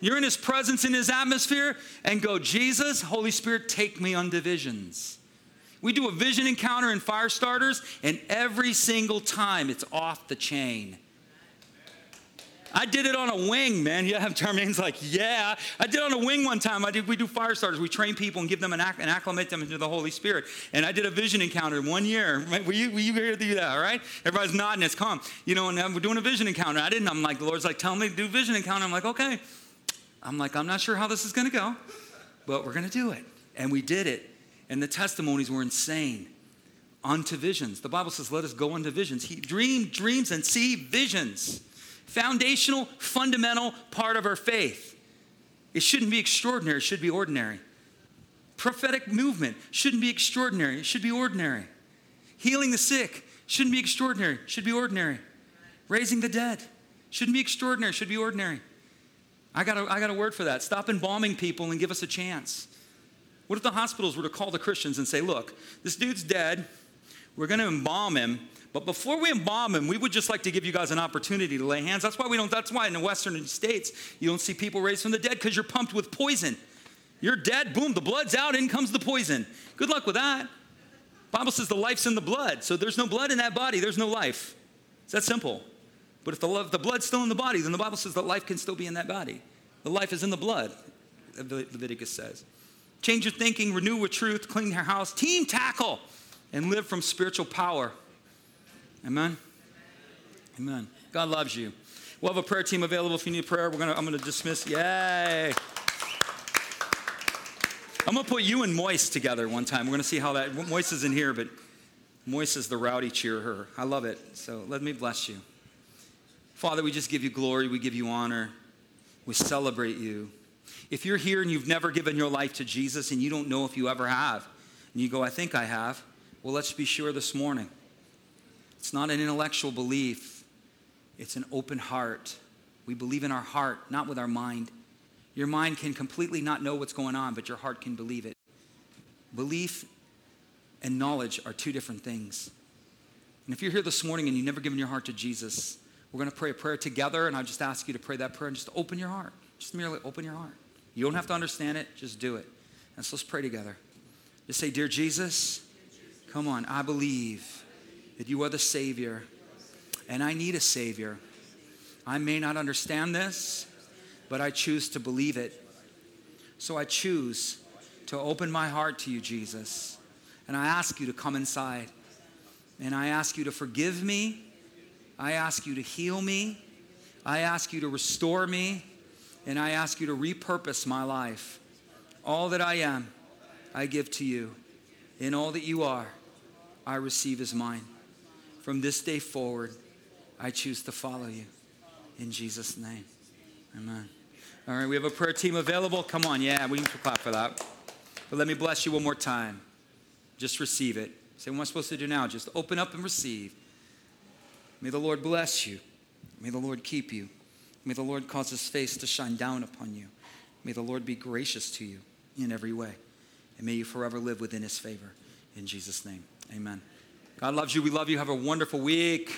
You're in his presence, in his atmosphere, and go, Jesus, Holy Spirit, take me on divisions. We do a vision encounter in Firestarters, and every single time it's off the chain. I did it on a wing, man. Yeah, Charmaine's like, yeah. I did it on a wing one time. I did. We do Firestarters. We train people and give them an acc- and acclimate them into the Holy Spirit. And I did a vision encounter one year. Right? Were you, were you here to do that, all right? Everybody's nodding. It's calm. You know, and we're doing a vision encounter. I didn't. I'm like, the Lord's like, tell me to do vision encounter. I'm like, okay. I'm like, I'm not sure how this is going to go, but we're going to do it. And we did it. And the testimonies were insane. Unto visions. The Bible says, let us go unto visions. He dreamed dreams and see visions. Foundational, fundamental part of our faith. It shouldn't be extraordinary. It should be ordinary. Prophetic movement shouldn't be extraordinary. It should be ordinary. Healing the sick shouldn't be extraordinary. It should be ordinary. Raising the dead shouldn't be extraordinary. It should be ordinary. I got, a, I got a word for that. Stop embalming people and give us a chance. What if the hospitals were to call the Christians and say, look, this dude's dead. We're going to embalm him. But before we embalm him, we would just like to give you guys an opportunity to lay hands. That's why we don't. That's why in the Western states, you don't see people raised from the dead because you're pumped with poison. You're dead. Boom, the blood's out. In comes the poison. Good luck with that. The Bible says the life's in the blood. So there's no blood in that body. There's no life. It's that simple. But if the, love, the blood's still in the body, then the Bible says that life can still be in that body. The life is in the blood, Leviticus says. Change your thinking, renew with truth, clean your house, team tackle, and live from spiritual power. Amen? Amen. God loves you. We'll have a prayer team available if you need prayer. We're gonna, I'm going to dismiss. Yay. I'm going to put you and Moise together one time. We're going to see how that, Moise is in here, but Moise is the rowdy cheerer. I love it. So let me bless you. Father, we just give you glory. We give you honor. We celebrate you. If you're here and you've never given your life to Jesus and you don't know if you ever have, and you go, I think I have, well, let's be sure this morning. It's not an intellectual belief. It's an open heart. We believe in our heart, not with our mind. Your mind can completely not know what's going on, but your heart can believe it. Belief and knowledge are two different things. And if you're here this morning and you've never given your heart to Jesus, we're going to pray a prayer together, and I just ask you to pray that prayer and just open your heart. Just merely open your heart. You don't have to understand it. Just do it. And so let's pray together. Just say, Dear Jesus, come on. I believe that you are the Savior, and I need a Savior. I may not understand this, but I choose to believe it. So I choose to open my heart to you, Jesus, and I ask you to come inside, and I ask you to forgive me. I ask you to heal me. I ask you to restore me. And I ask you to repurpose my life. All that I am, I give to you. And all that you are, I receive as mine. From this day forward, I choose to follow you. In Jesus' name. Amen. All right, we have a prayer team available. Come on, yeah, we need to clap for that. But let me bless you one more time. Just receive it. Say, what am I supposed to do now? Just open up and receive. May the Lord bless you. May the Lord keep you. May the Lord cause his face to shine down upon you. May the Lord be gracious to you in every way. And may you forever live within his favor. In Jesus' name, amen. God loves you. We love you. Have a wonderful week.